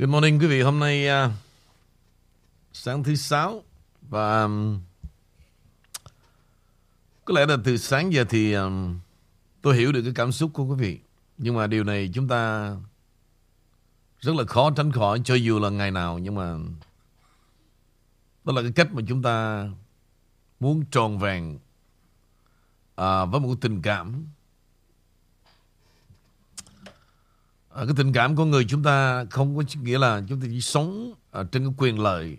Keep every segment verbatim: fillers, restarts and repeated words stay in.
Good morning quý vị, hôm nay uh, sáng thứ sáu và um, có lẽ là từ sáng giờ thì um, tôi hiểu được cái cảm xúc của quý vị. Nhưng mà điều này chúng ta rất là khó tránh khỏi cho dù là ngày nào, nhưng mà đó là cái cách mà chúng ta muốn tròn vẹn uh, với một tình cảm. Cái tình cảm của người chúng ta không có nghĩa là chúng ta chỉ sống trên cái quyền lợi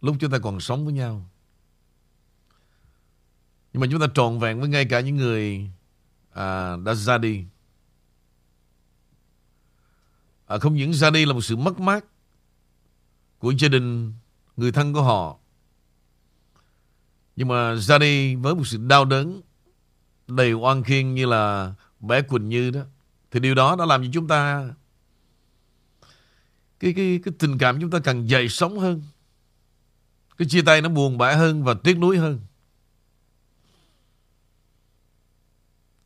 lúc chúng ta còn sống với nhau. Nhưng mà chúng ta trọn vẹn với ngay cả những người à, đã ra đi. À, không những ra đi là một sự mất mát của gia đình, người thân của họ, nhưng mà ra đi với một sự đau đớn đầy oan khiên như là bé Quỳnh Như đó. Thì điều đó đã làm cho chúng ta cái, cái, cái tình cảm chúng ta càng dày sống hơn. Cái chia tay nó buồn bã hơn và tiếc nuối hơn.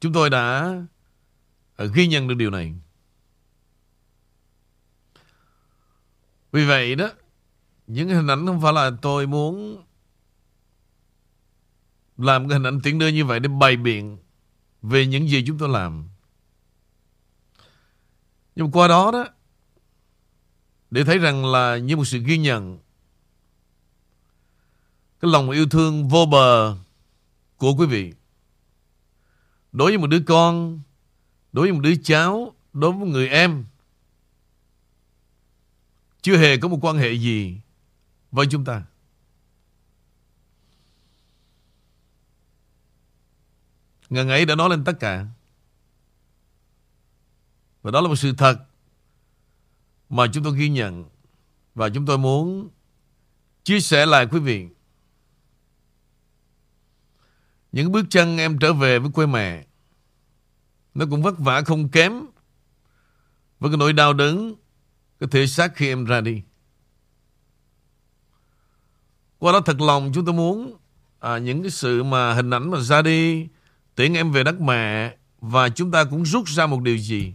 Chúng tôi đã ghi nhận được điều này. Vì vậy đó, những hình ảnh không phải là tôi muốn làm cái hình ảnh tiễn đưa như vậy để bày biện về những gì chúng tôi làm. Nhưng qua đó đó, để thấy rằng là như một sự ghi nhận cái lòng yêu thương vô bờ của quý vị đối với một đứa con, đối với một đứa cháu, đối với một người em chưa hề có một quan hệ gì với chúng ta. Ngần ấy đã nói lên tất cả. Và đó là một sự thật mà chúng tôi ghi nhận và chúng tôi muốn chia sẻ lại quý vị. Những bước chân em trở về với quê mẹ, nó cũng vất vả không kém với cái nỗi đau đớn, cái thể xác khi em ra đi. Qua đó thật lòng chúng tôi muốn à, những cái sự mà hình ảnh mà ra đi, tiễn em về đất mẹ, và chúng ta cũng rút ra một điều gì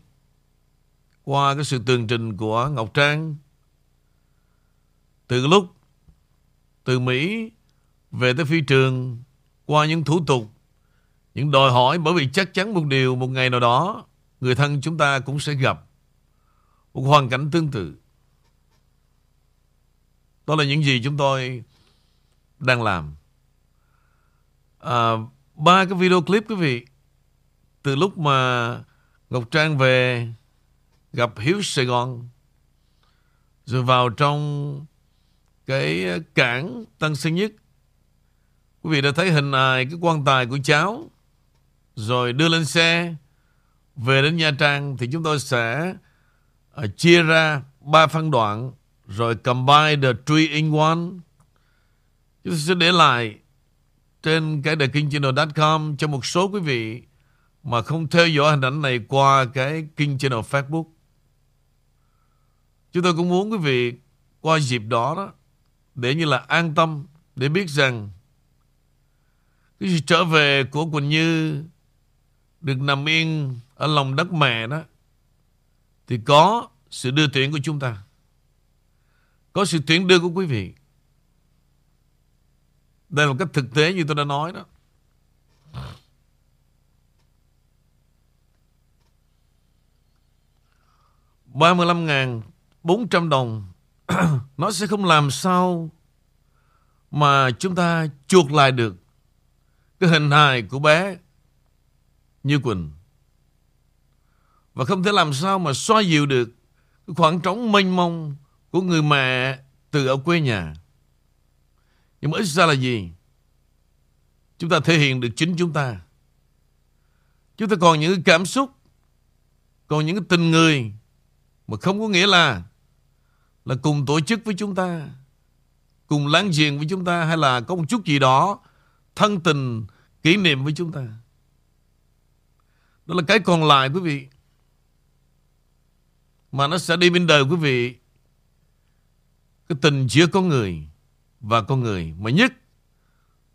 qua cái sự tường trình của Ngọc Trang từ lúc từ Mỹ về tới phi trường, qua những thủ tục, những đòi hỏi, bởi vì chắc chắn một điều, một ngày nào đó người thân chúng ta cũng sẽ gặp một hoàn cảnh tương tự. Đó là những gì chúng tôi đang làm. à, Ba cái video clip quý vị, từ lúc mà Ngọc Trang về gặp Hiếu Sài Gòn, rồi vào trong cái cảng Tân Sơn Nhất, quý vị đã thấy hình hài cái quan tài của cháu, rồi đưa lên xe về đến Nha Trang. Thì chúng tôi sẽ uh, chia ra ba phân đoạn, rồi combine the three in one. Chúng tôi sẽ để lại trên cái the king channel dot com cho một số quý vị mà không theo dõi hình ảnh này qua cái King Channel Facebook. Chúng tôi cũng muốn quý vị qua dịp đó, đó để như là an tâm, để biết rằng cái sự trở về của Quỳnh Như được nằm yên ở lòng đất mẹ đó, thì có sự đưa tiễn của chúng ta, có sự tiễn đưa của quý vị. Đây là một cách thực tế như tôi đã nói đó. ba mươi lăm nghìn bốn trăm đồng nó sẽ không làm sao mà chúng ta chuộc lại được cái hình hài của bé Như Quỳnh, và không thể làm sao mà xoa dịu được cái khoảng trống mênh mông của người mẹ từ ở quê nhà. Nhưng mà ít ra là gì? Chúng ta thể hiện được chính chúng ta. Chúng ta còn những cái cảm xúc, còn những cái tình người mà không có nghĩa là là cùng tổ chức với chúng ta, cùng láng giềng với chúng ta, hay là có một chút gì đó thân tình kỷ niệm với chúng ta. Đó là cái còn lại quý vị, mà nó sẽ đi bên đời quý vị, cái tình giữa con người và con người, mà nhất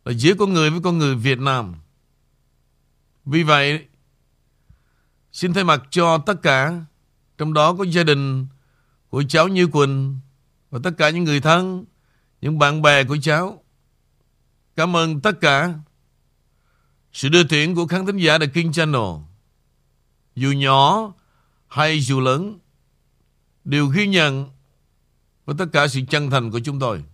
là giữa con người với con người Việt Nam. Vì vậy xin thay mặt cho tất cả, trong đó có gia đình của cháu Như Quỳnh và tất cả những người thân, những bạn bè của cháu. Cảm ơn tất cả sự đưa tiễn của khán thính giả The King Channel, dù nhỏ hay dù lớn, đều ghi nhận với tất cả sự chân thành của chúng tôi.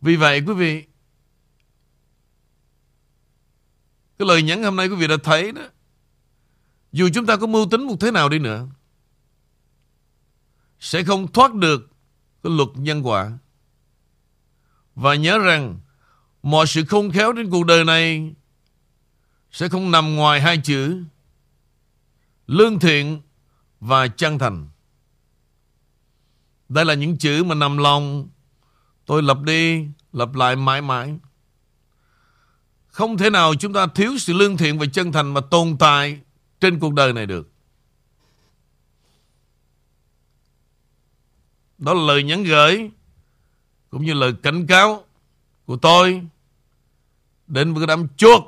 Vì vậy quý vị, cái lời nhắn hôm nay quý vị đã thấy đó, dù chúng ta có mưu tính một thế nào đi nữa, sẽ không thoát được cái luật nhân quả. Và nhớ rằng mọi sự khôn khéo trên cuộc đời này sẽ không nằm ngoài hai chữ lương thiện và chân thành. Đây là những chữ mà nằm lòng tôi lặp đi lặp lại mãi mãi. Không thể nào chúng ta thiếu sự lương thiện và chân thành mà tồn tại trên cuộc đời này được. Đó là lời nhắn gửi cũng như lời cảnh cáo của tôi đến với cái đám chuột.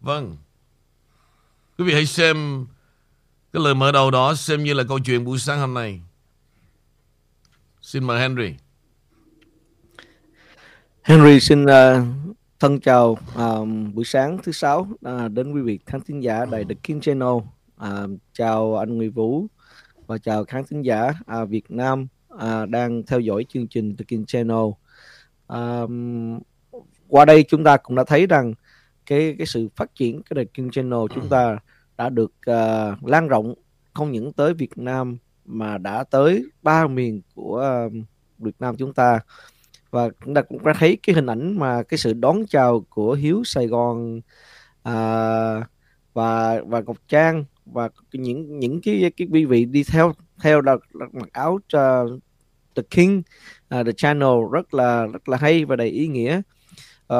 Vâng, quý vị hãy xem cái lời mở đầu đó, xem như là câu chuyện buổi sáng hôm nay. Xin mời Henry. Henry xin uh, thân chào uh, buổi sáng thứ sáu uh, đến quý vị khán thính giả đài The King Channel. Uh, chào anh Nguyễn Vũ và chào khán thính giả uh, Việt Nam uh, đang theo dõi chương trình The King Channel. Uh, qua đây chúng ta cũng đã thấy rằng cái cái sự phát triển cái The King Channel chúng ta đã được uh, lan rộng không những tới Việt Nam mà đã tới ba miền của uh, Việt Nam chúng ta. Và chúng ta cũng đã thấy cái hình ảnh mà cái sự đón chào của Hiếu Sài Gòn uh, và và Ngọc Trang và những những cái cái quý vị đi theo theo đặt mặc áo uh, The King uh, The Channel rất là rất là hay và đầy ý nghĩa.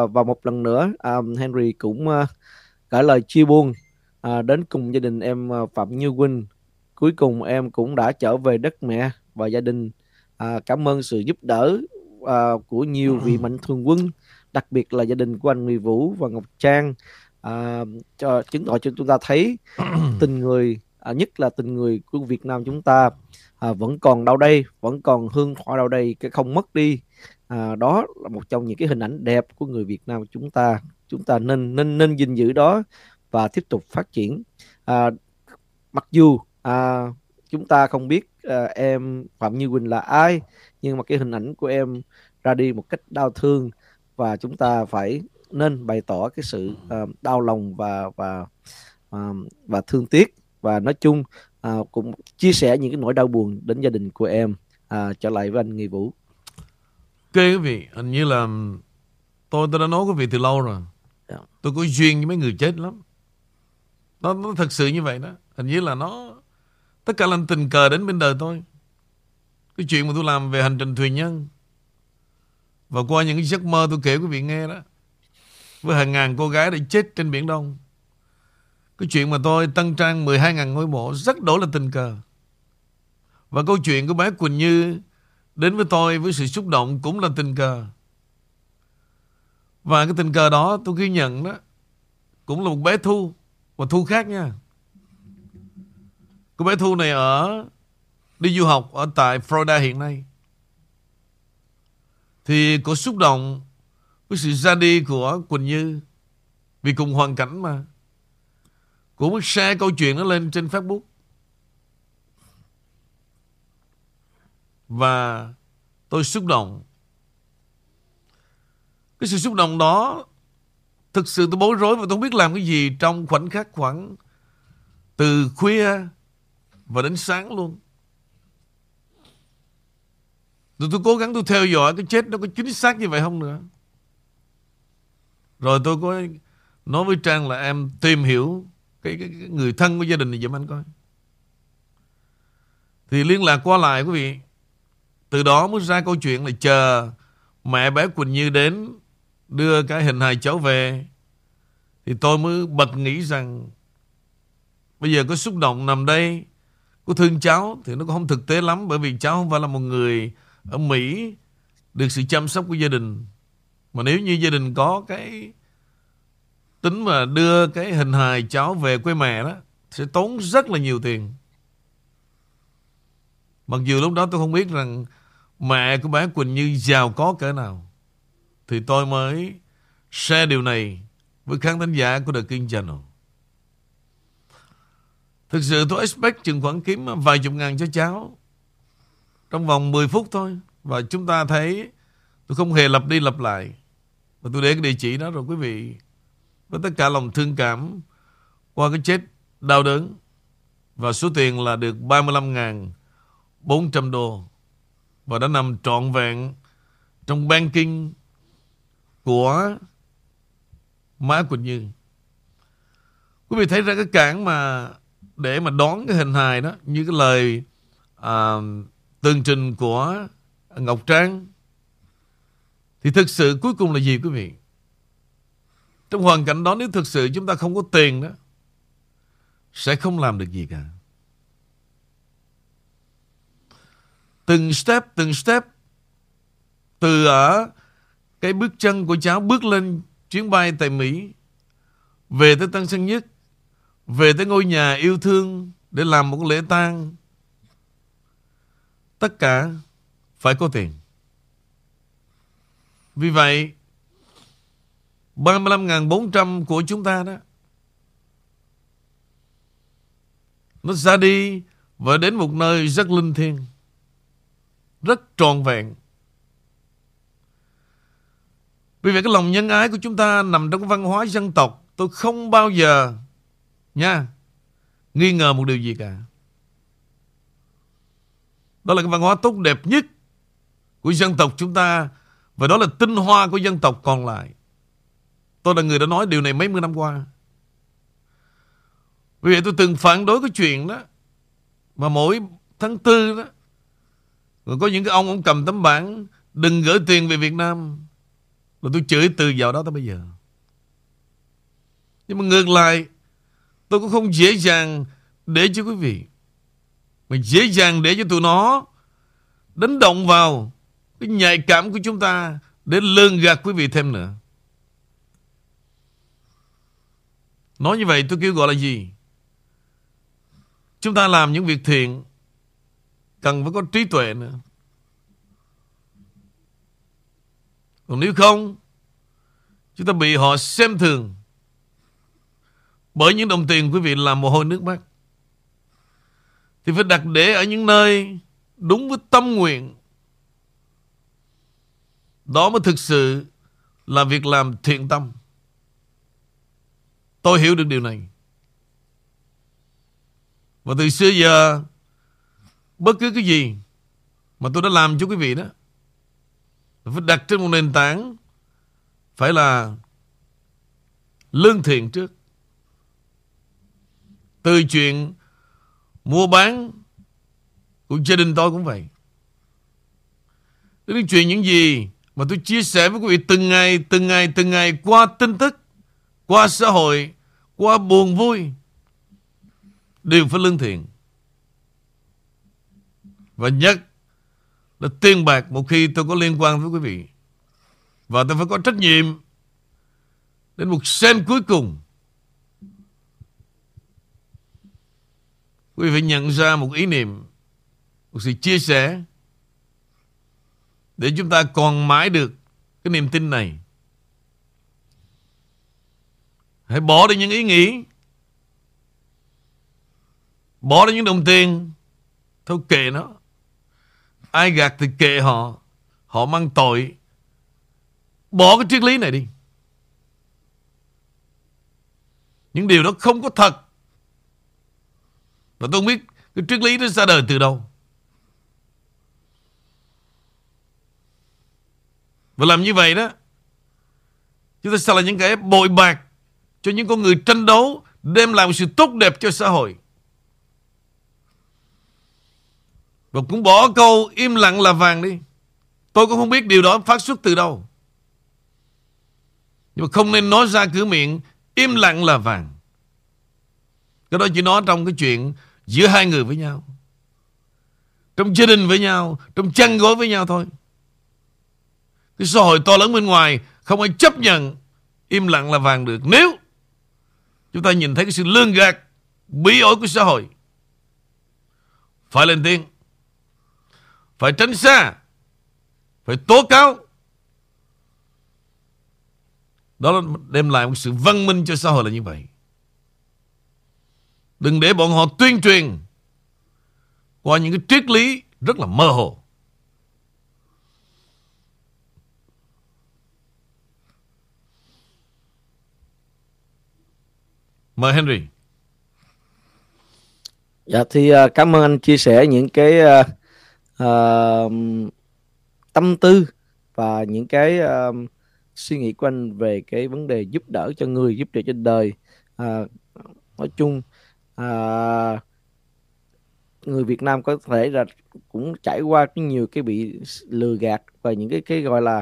Uh, và một lần nữa um, Henry cũng uh, gửi lời chia buồn uh, đến cùng gia đình em uh, Phạm Như Quỳnh. Cuối cùng em cũng đã trở về đất mẹ và gia đình. Uh, cảm ơn sự giúp đỡ uh, của nhiều vị mạnh thường quân, đặc biệt là gia đình của anh Nguyễn Vũ và Ngọc Trang, uh, cho chứng tỏ cho chúng ta thấy tình người, uh, nhất là tình người của Việt Nam chúng ta uh, vẫn còn đâu đây, vẫn còn hương khói đâu đây, cái không mất đi. À, đó là một trong những cái hình ảnh đẹp của người Việt Nam chúng ta. Chúng ta nên nên nên gìn giữ đó và tiếp tục phát triển. À, mặc dù à, chúng ta không biết à, em Phạm Như Quỳnh là ai, nhưng mà cái hình ảnh của em ra đi một cách đau thương và chúng ta phải nên bày tỏ cái sự à, đau lòng và và à, và thương tiếc, và nói chung à, cũng chia sẻ những cái nỗi đau buồn đến gia đình của em. À, trở lại với anh Nghi Vũ. Ok quý vị, hình như là tôi tôi đã nói quý vị từ lâu rồi. Tôi có duyên với mấy người chết lắm. Nó, nó thật sự như vậy đó. Hình như là nó tất cả là tình cờ đến bên đời tôi. Cái chuyện mà tôi làm về hành trình thuyền nhân và qua những cái giấc mơ tôi kể quý vị nghe đó, với hàng ngàn cô gái đã chết trên Biển Đông. Cái chuyện mà tôi tân trang mười hai nghìn ngôi mộ rất đổ là tình cờ. Và câu chuyện của bé Quỳnh Như đến với tôi với sự xúc động cũng là tình cờ. Và cái tình cờ đó tôi ghi nhận đó, cũng là một bé Thu, mà Thu khác nha. Cô bé Thu này ở đi du học ở tại Florida hiện nay. Thì cô xúc động với sự ra đi của Quỳnh Như, vì cùng hoàn cảnh mà. Cô mới share câu chuyện nó lên trên Facebook. Và tôi xúc động. Cái sự xúc động đó, thực sự tôi bối rối và tôi không biết làm cái gì trong khoảnh khắc khoảng từ khuya và đến sáng luôn. Rồi tôi cố gắng tôi theo dõi cái chết nó có chính xác như vậy không nữa. Rồi tôi có nói với Trang là em tìm hiểu cái, cái, cái người thân của gia đình này giùm anh coi. Thì liên lạc qua lại quý vị. Từ đó mới ra câu chuyện là chờ mẹ bé Quỳnh Như đến đưa cái hình hài cháu về. Thì tôi mới bật nghĩ rằng Bây giờ có xúc động nằm đây, có thương cháu thì nó cũng không thực tế lắm, bởi vì cháu không phải là một người ở Mỹ được sự chăm sóc của gia đình. Mà nếu như gia đình có cái tính mà đưa cái hình hài cháu về quê mẹ đó, sẽ tốn rất là nhiều tiền. Mặc dù lúc đó tôi không biết rằng mẹ của bé Quỳnh Như giàu có cỡ nào. Thì tôi mới share điều này với khán thính giả của The King Channel. Thực sự tôi expect chừng khoảng kiếm vài chục ngàn cho cháu trong vòng mười phút thôi. Và chúng ta thấy tôi không hề lặp đi lặp lại. Và tôi để cái địa chỉ đó rồi quý vị. Với tất cả lòng thương cảm qua cái chết đau đớn. Và số tiền là được ba mươi lăm ngàn bốn trăm đô. Và đã nằm trọn vẹn trong banking của má Quỳnh Như. Quý vị thấy ra cái cảng mà để mà đón cái hình hài đó, như cái lời à, tường trình của Ngọc Trang, thì thực sự cuối cùng là gì quý vị? Trong hoàn cảnh đó, nếu thực sự chúng ta không có tiền đó, sẽ không làm được gì cả. Từng step, từng step, từ ở cái bước chân của cháu bước lên chuyến bay tại Mỹ, về tới Tân Sơn Nhất, về tới ngôi nhà yêu thương để làm một lễ tang, tất cả phải có tiền. Vì vậy ba mươi lăm ngàn bốn trăm của chúng ta đó, nó ra đi và đến một nơi rất linh thiêng, rất trọn vẹn. Vì vậy cái lòng nhân ái của chúng ta nằm trong văn hóa dân tộc. Tôi không bao giờ nha nghi ngờ một điều gì cả. Đó là cái văn hóa tốt đẹp nhất của dân tộc chúng ta, và đó là tinh hoa của dân tộc còn lại. Tôi là người đã nói điều này mấy mươi năm qua. Vì vậy tôi từng phản đối cái chuyện đó. Mà mỗi tháng tư đó, rồi có những cái ông ông cầm tấm bảng đừng gửi tiền về Việt Nam, rồi tôi chửi từ vào đó tới bây giờ. Nhưng mà ngược lại, tôi cũng không dễ dàng để cho quý vị, mà dễ dàng để cho tụi nó đánh động vào cái nhạy cảm của chúng ta để lường gạt quý vị thêm nữa. Nói như vậy tôi kêu gọi là gì? Chúng ta làm những việc thiện cần phải có trí tuệ nữa. Còn nếu không, chúng ta bị họ xem thường bởi những đồng tiền quý vị làm mồ hôi nước mắt. Thì phải đặt để ở những nơi đúng với tâm nguyện. Đó mới thực sự là việc làm thiện tâm. Tôi hiểu được điều này. Và từ xưa giờ, bất cứ cái gì mà tôi đã làm cho quý vị đó, phải đặt trên một nền tảng phải là lương thiện trước. Từ chuyện mua bán của gia đình tôi cũng vậy, đến chuyện những gì mà tôi chia sẻ với quý vị từng ngày, từng ngày, từng ngày qua tin tức, qua xã hội, qua buồn vui, đều phải lương thiện. Và nhất là tiền bạc, một khi tôi có liên quan với quý vị, và tôi phải có trách nhiệm đến một sen cuối cùng. Quý vị phải nhận ra một ý niệm, một sự chia sẻ, để chúng ta còn mãi được cái niềm tin này. Hãy bỏ đi những ý nghĩ, bỏ đi những đồng tiền. Thôi kệ nó, ai gạt thì kệ họ, họ mang tội. Bỏ cái triết lý này đi. Những điều đó không có thật. Và tôi không biết cái triết lý đó ra đời từ đâu. Và làm như vậy đó, chúng ta sẽ là những cái bội bạc cho những con người tranh đấu, đem lại sự tốt đẹp cho xã hội. Và cũng bỏ câu im lặng là vàng đi. Tôi cũng không biết điều đó phát xuất từ đâu. Nhưng mà không nên nói ra cửa miệng im lặng là vàng. Cái đó chỉ nói trong cái chuyện giữa hai người với nhau, trong gia đình với nhau, trong chăn gối với nhau thôi. Cái xã hội to lớn bên ngoài không ai chấp nhận im lặng là vàng được. Nếu chúng ta nhìn thấy cái sự lương gạt, bí ổi của xã hội, phải lên tiếng, phải tránh xa, phải tố cáo. Đó là đem lại một sự văn minh cho xã hội là như vậy. Đừng để bọn họ tuyên truyền qua những cái triết lý rất là mơ hồ. Mời Henry. Dạ thì uh, cảm ơn anh chia sẻ những cái uh, uh, tâm tư và những cái uh, suy nghĩ của anh về cái vấn đề giúp đỡ cho người, giúp đỡ trên đời. Uh, nói chung uh, người Việt Nam có thể là cũng trải qua cái nhiều cái bị lừa gạt và những cái cái gọi là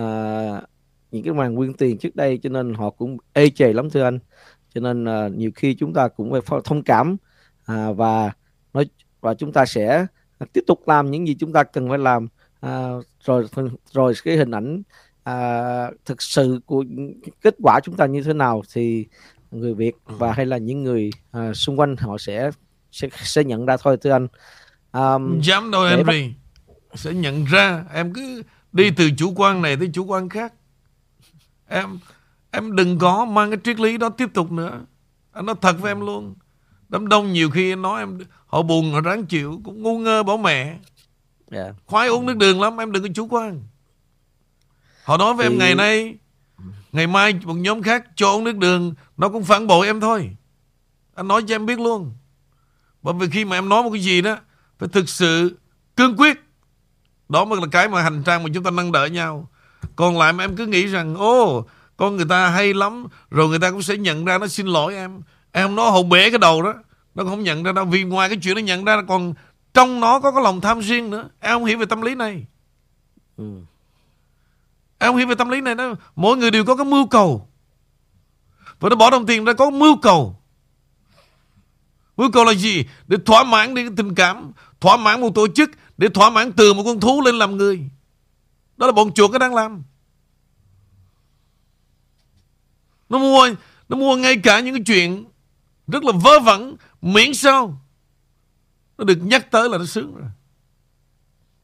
uh, những cái màn quyên tiền trước đây, cho nên họ cũng ê chề lắm thưa anh. Cho nên uh, nhiều khi chúng ta cũng phải thông cảm uh, và nói và chúng ta sẽ tiếp tục làm những gì chúng ta cần phải làm. Uh, rồi rồi cái hình ảnh uh, thực sự của kết quả chúng ta như thế nào thì người Việt và hay là những người uh, xung quanh họ sẽ sẽ sẽ nhận ra thôi thưa anh. Um, dám đâu em đi bắt... sẽ nhận ra. Em cứ đi từ chủ quan này tới chủ quan khác. Em Em đừng có mang cái triết lý đó tiếp tục nữa. Anh nói thật với em luôn. Đám đông nhiều khi em nói em, họ buồn, họ ráng chịu, cũng ngu ngơ bỏ mẹ. Yeah. Khoái uống nước đường lắm, em đừng có chủ quan. Họ nói với thì... em ngày nay, ngày mai một nhóm khác cho uống nước đường, nó cũng phản bội em thôi. Anh nói cho em biết luôn. Bởi vì khi mà em nói một cái gì đó, phải thực sự cương quyết. Đó mới là cái mà hành trang mà chúng ta nâng đỡ nhau. Còn lại mà em cứ nghĩ rằng, ô... Oh, con người ta hay lắm, rồi người ta cũng sẽ nhận ra. Nó xin lỗi em. Em nói hậu bể cái đầu đó, nó không nhận ra đâu. Vì ngoài cái chuyện nó nhận ra, còn trong nó có cái lòng tham riêng nữa. Em không hiểu về tâm lý này. ừ. Em không hiểu về tâm lý này đó. Mỗi người đều có cái mưu cầu, và nó bỏ đồng tiền ra có mưu cầu. Mưu cầu là gì? Để thỏa mãn đi cái tình cảm, thỏa mãn một tổ chức, để thỏa mãn từ một con thú lên làm người. Đó là bọn chuột nó đang làm. Nó mua, nó mua ngay cả những cái chuyện rất là vớ vẩn, miễn sao nó được nhắc tới là nó sướng rồi.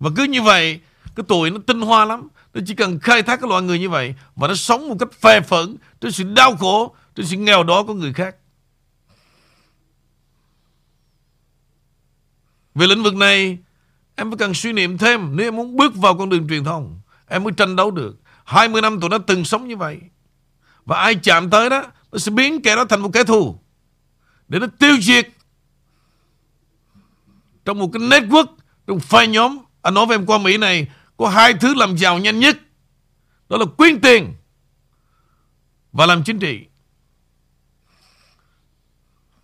Và cứ như vậy, cái tuổi nó tinh hoa lắm. Nó chỉ cần khai thác cái loại người như vậy, và nó sống một cách phè phẫn trên sự đau khổ, trên sự nghèo đói của người khác. Về lĩnh vực này, em phải cần suy niệm thêm. Nếu em muốn bước vào con đường truyền thông, em mới tranh đấu được. hai mươi năm tụi nó từng sống như vậy, và ai chạm tới đó, nó sẽ biến kẻ đó thành một kẻ thù, để nó tiêu diệt. Trong một cái network, trong phe nhóm, anh nói với em qua Mỹ này, có hai thứ làm giàu nhanh nhất. Đó là quyên tiền và làm chính trị.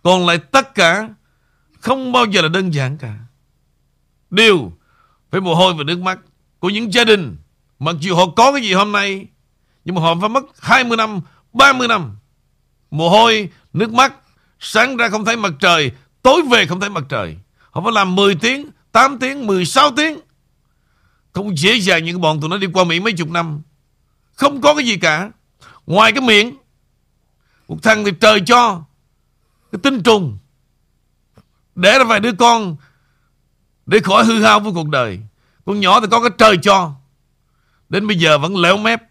Còn lại tất cả không bao giờ là đơn giản cả. Điều phải mồ hôi và nước mắt của những gia đình, mặc dù họ có cái gì hôm nay, nhưng mà họ phải mất hai mươi năm, ba mươi năm. Mồ hôi, nước mắt. Sáng ra không thấy mặt trời, tối về không thấy mặt trời. Họ phải làm mười tiếng, tám tiếng, mười sáu tiếng. Không dễ dàng như bọn tụi nó đi qua Mỹ mấy chục năm, không có cái gì cả ngoài cái miệng. Một thằng thì trời cho cái tinh trùng, để ra vài đứa con để khỏi hư hao với cuộc đời. Con nhỏ thì có cái trời cho, đến bây giờ vẫn lẻo mép,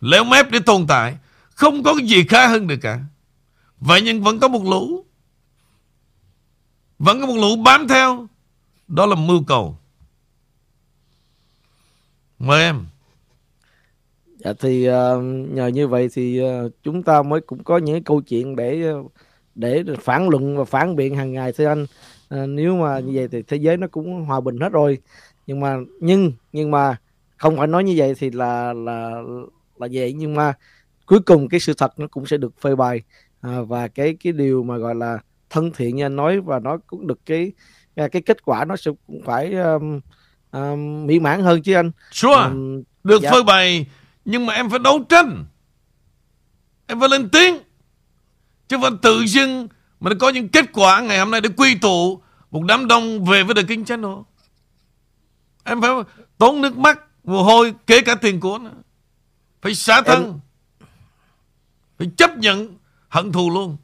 lẻo mép để tồn tại. Không có cái gì khá hơn được cả. Vậy nhưng vẫn có một lũ, vẫn có một lũ bám theo. Đó là mưu cầu. Mời em. Dạ thì nhờ như vậy thì chúng ta mới cũng có những câu chuyện Để để phản luận và phản biện hàng ngày thưa anh. Nếu mà như vậy thì thế giới nó cũng hòa bình hết rồi. Nhưng mà Nhưng, nhưng mà không phải nói như vậy thì là là là vậy, nhưng mà cuối cùng cái sự thật nó cũng sẽ được phơi bày. À, và cái cái điều mà gọi là thân thiện như anh nói, và nó cũng được cái cái kết quả nó sẽ cũng phải um, um, mỹ mãn hơn chứ anh. Sure. Um, được dạ. Phơi bày, nhưng mà em phải đấu tranh, em phải lên tiếng, Chứ vẫn tự dưng mà nó có những kết quả ngày hôm nay để quy tụ một đám đông về với The King Channel. Em phải tốn nước mắt, mồ hôi, kể cả tiền của nó. Phải xả thân, em... phải chấp nhận hận thù luôn.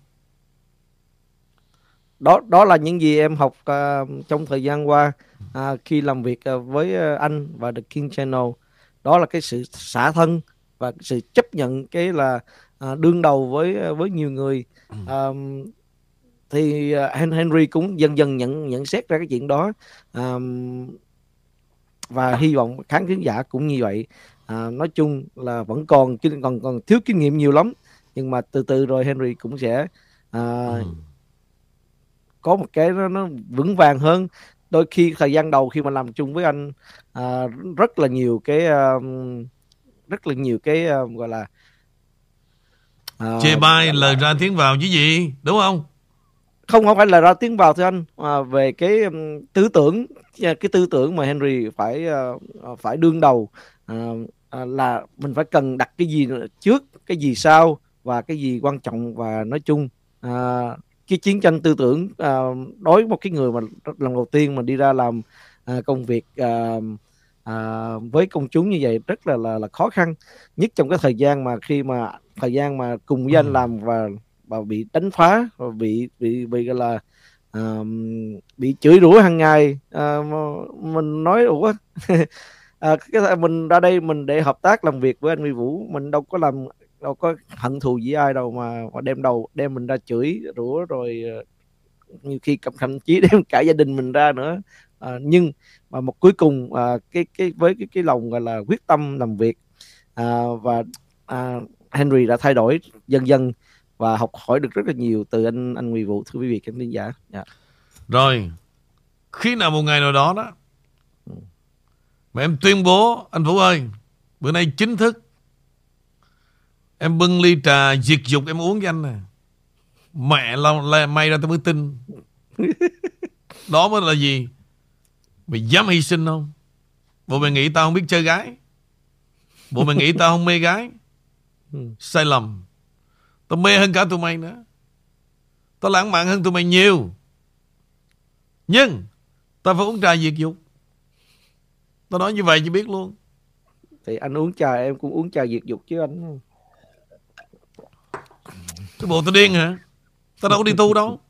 Đó đó là những gì em học uh, trong thời gian qua uh, khi làm việc uh, với uh, anh và The King Channel. Đó là cái sự xả thân và sự chấp nhận cái là uh, đương đầu với uh, với nhiều người. Uh, thì uh, Henry cũng dần dần nhận nhận xét ra cái chuyện đó. Uh, và hy vọng khán khán giả cũng như vậy. À, nói chung là vẫn còn, còn còn thiếu kinh nghiệm nhiều lắm, nhưng mà từ từ rồi Henry cũng sẽ à, ừ. có một cái nó, nó vững vàng hơn. Đôi khi thời gian đầu khi mà làm chung với anh à, rất là nhiều cái à, rất là nhiều cái à, gọi là à, chê bai lời ra tiếng vào chứ gì, đúng không? Không không phải là ra tiếng vào thưa anh, à, về cái um, tư tưởng cái tư tưởng mà Henry phải uh, phải đương đầu uh, uh, là mình phải cần đặt cái gì trước, cái gì sau và cái gì quan trọng. Và nói chung uh, cái chiến tranh tư tưởng uh, đối với một cái người mà lần đầu tiên mà đi ra làm uh, công việc uh, uh, với công chúng như vậy rất là, là là khó khăn, nhất trong cái thời gian mà khi mà thời gian mà cùng với anh làm và và bị đánh phá, và bị bị bị gọi là uh, bị chửi rủa hàng ngày. Uh, mình nói ủa uh, cái mình ra đây mình để hợp tác làm việc với anh Nguyễn Vũ, mình đâu có làm đâu có hận thù gì ai đâu mà, mà đem đầu đem mình ra chửi rủa, rồi uh, nhiều khi thậm chí đem cả gia đình mình ra nữa. Uh, nhưng mà một cuối cùng uh, cái cái với cái cái lòng gọi là quyết tâm làm việc uh, và uh, Henry đã thay đổi dần dần và học hỏi được rất là nhiều từ anh anh Nguyễn Vũ, thưa quý vị khán thính giả. Yeah. Rồi khi nào một ngày nào đó đó mà em tuyên bố anh Vũ ơi, bữa nay chính thức em bưng ly trà diệt dục em uống với anh nè, mẹ là may ra tao mới tin. Đó mới là gì? Mày dám hy sinh không? Bộ mày nghĩ tao không biết chơi gái, bộ mày nghĩ tao không mê gái? Sai lầm. Tao mê hơn cả tụi mày nữa, tao lãng mạn hơn tụi mày nhiều, nhưng tao phải uống trà diệt dục. Tao nói như vậy chứ biết luôn. Thì anh uống trà, em cũng uống trà diệt dục chứ anh. Cái bộ tao điên hả? Tao đâu có đi tu đâu.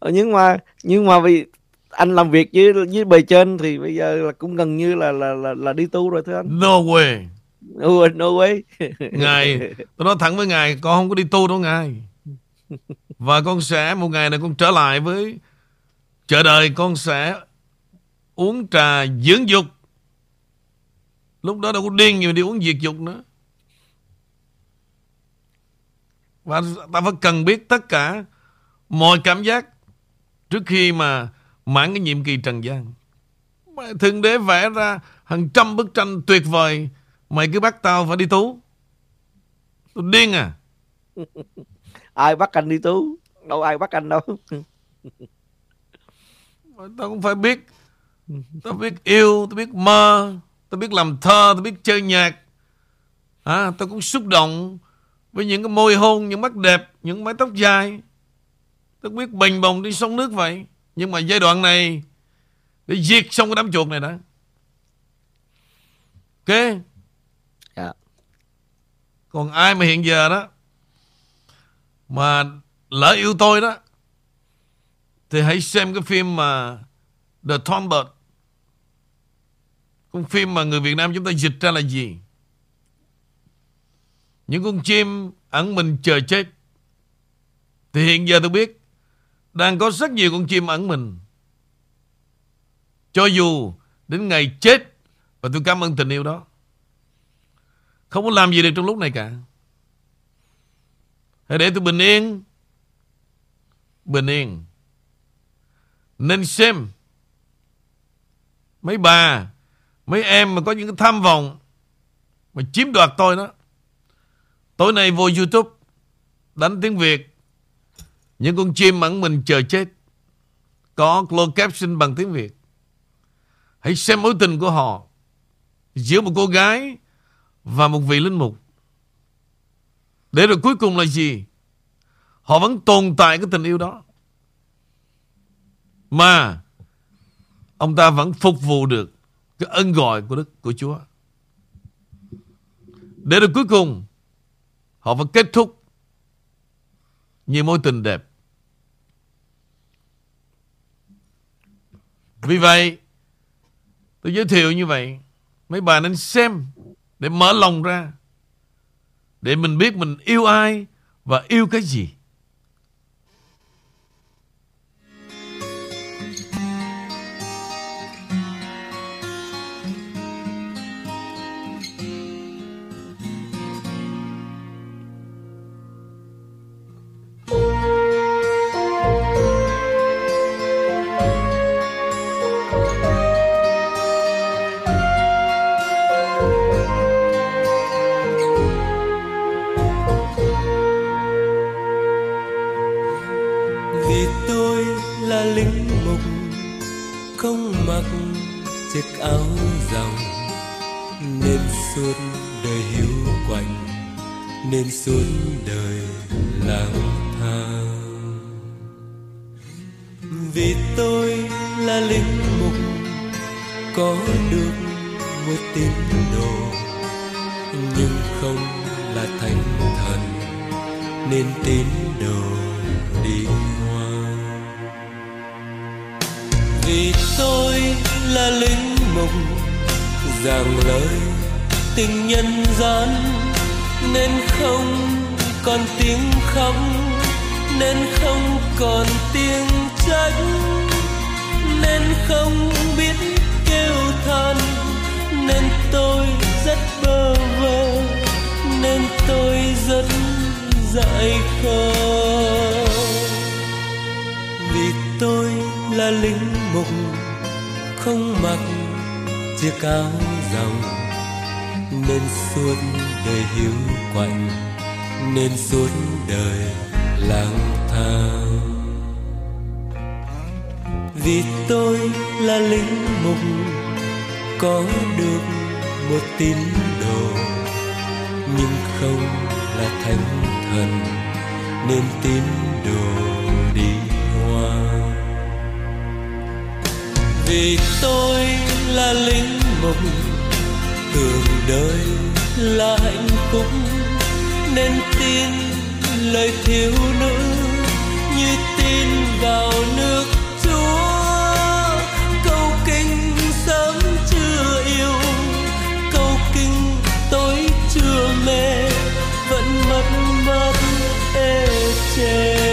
Nhưng mà Nhưng mà vì anh làm việc với, với bề trên thì bây giờ là cũng gần như là Là, là, là đi tu rồi thưa anh. No way. No, no way. Ngài, tôi nói thẳng với Ngài, con không có đi tu đâu Ngài. Và con sẽ một ngày này con trở lại với chợ đời, con sẽ uống trà dưỡng dục. Lúc đó đâu có điên gì mà đi uống diệt dục nữa. Và ta phải cần biết tất cả mọi cảm giác trước khi mà mãn cái nhiệm kỳ trần gian. Thượng đế vẽ ra hàng trăm bức tranh tuyệt vời, mày cứ bắt tao phải đi tú. Tôi điên à? Ai bắt anh đi tú? Đâu ai bắt anh đâu. Tao cũng phải biết. Tao biết yêu, tao biết mơ, tao biết làm thơ, tao biết chơi nhạc. À, tao cũng xúc động với những cái môi hôn, những mắt đẹp, những mái tóc dài. Tao biết bình bồng đi sông nước vậy. Nhưng mà giai đoạn này để diệt xong cái đám chuột này đã. Ok. Yeah. Còn ai mà hiện giờ đó mà lỡ yêu tôi đó thì hãy xem cái phim mà The Thornbird, con phim mà người Việt Nam chúng ta dịch ra là gì? Những con chim ẩn mình chờ chết. Thì hiện giờ tôi biết đang có rất nhiều con chim ẩn mình, cho dù đến ngày chết. Và tôi cảm ơn tình yêu đó. Không có làm gì được trong lúc này cả. Hãy để tôi bình yên. Bình yên. Nên xem mấy bà, mấy em mà có những cái tham vọng mà chiếm đoạt tôi đó, tối nay vô YouTube đánh tiếng Việt những con chim ẩn mình chờ chết, có closed caption bằng tiếng Việt. Hãy xem mối tình của họ giữa một cô gái và một vị linh mục. Để rồi cuối cùng là gì? Họ vẫn tồn tại cái tình yêu đó, mà ông ta vẫn phục vụ được cái ân gọi của Đức, của Chúa. Để rồi cuối cùng họ vẫn kết thúc như mối tình đẹp. Vì vậy tôi giới thiệu như vậy, mấy bà nên xem để mở lòng ra, để mình biết mình yêu ai và yêu cái gì. Chiếc áo dòng nên suốt đời hiu quạnh, nên suốt đời lang thang. Vì tôi là linh mục, có được một tín đồ nhưng không là thánh thần, nên tín đồ đi hoang. Vì tôi là linh mục giảng lời tình nhân gian, nên không còn tiếng khóc, nên không còn tiếng trách, nên không biết kêu than, nên tôi rất bơ vơ, nên tôi rất dại khờ. Vì tôi là linh mục không mặc chiếc áo rồng, nên suốt đời hiu quạnh, nên suốt đời lang thang. Vì tôi là linh mục có được một tín đồ nhưng không là thánh thần, nên tín đồ đi. Vì tôi là linh mục tưởng đời là hạnh phúc, nên tin lời thiếu nữ như tin vào nước Chúa. Câu kinh sớm chưa yêu, câu kinh tối chưa mê vẫn mất mát ê chề.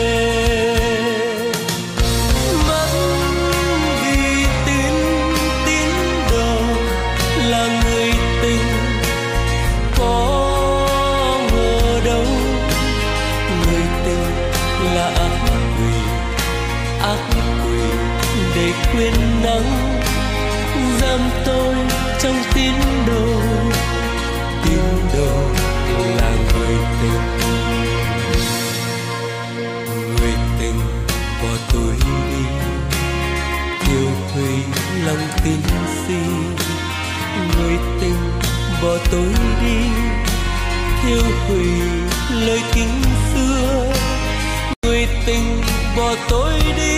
Quyền năng giam tôi trong tín đồ, tín đồ là người tình, người tình bỏ tôi đi, thiêu hủy lòng tin si. Người tình bỏ tôi đi, thiêu hủy lời kính xưa. Người tình bỏ tôi đi.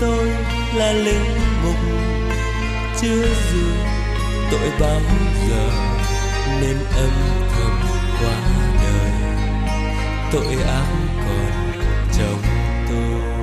Tôi là linh mục chưa dù tội bao giờ, nên âm thầm qua đời tội ác còn chồng tôi.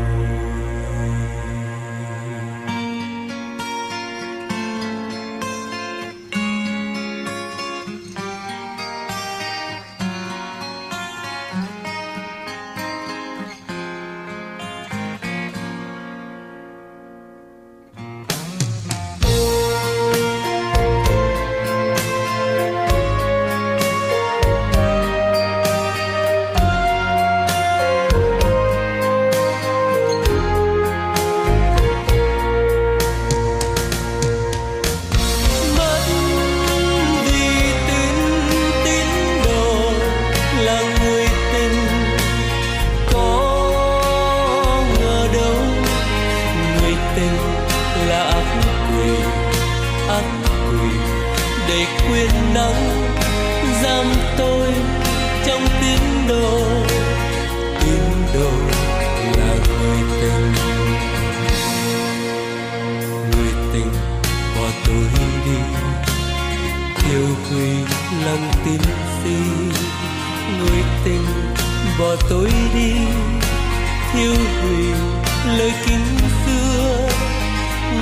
tình là ác quỷ, ác quỷ đầy quyền năng giam tôi trong tín đồ, tín đồ là người tình, người tình bỏ tôi đi, thiêu hủy lòng tin phi, người tình bỏ tôi đi, thiêu hủy lời kính xưa,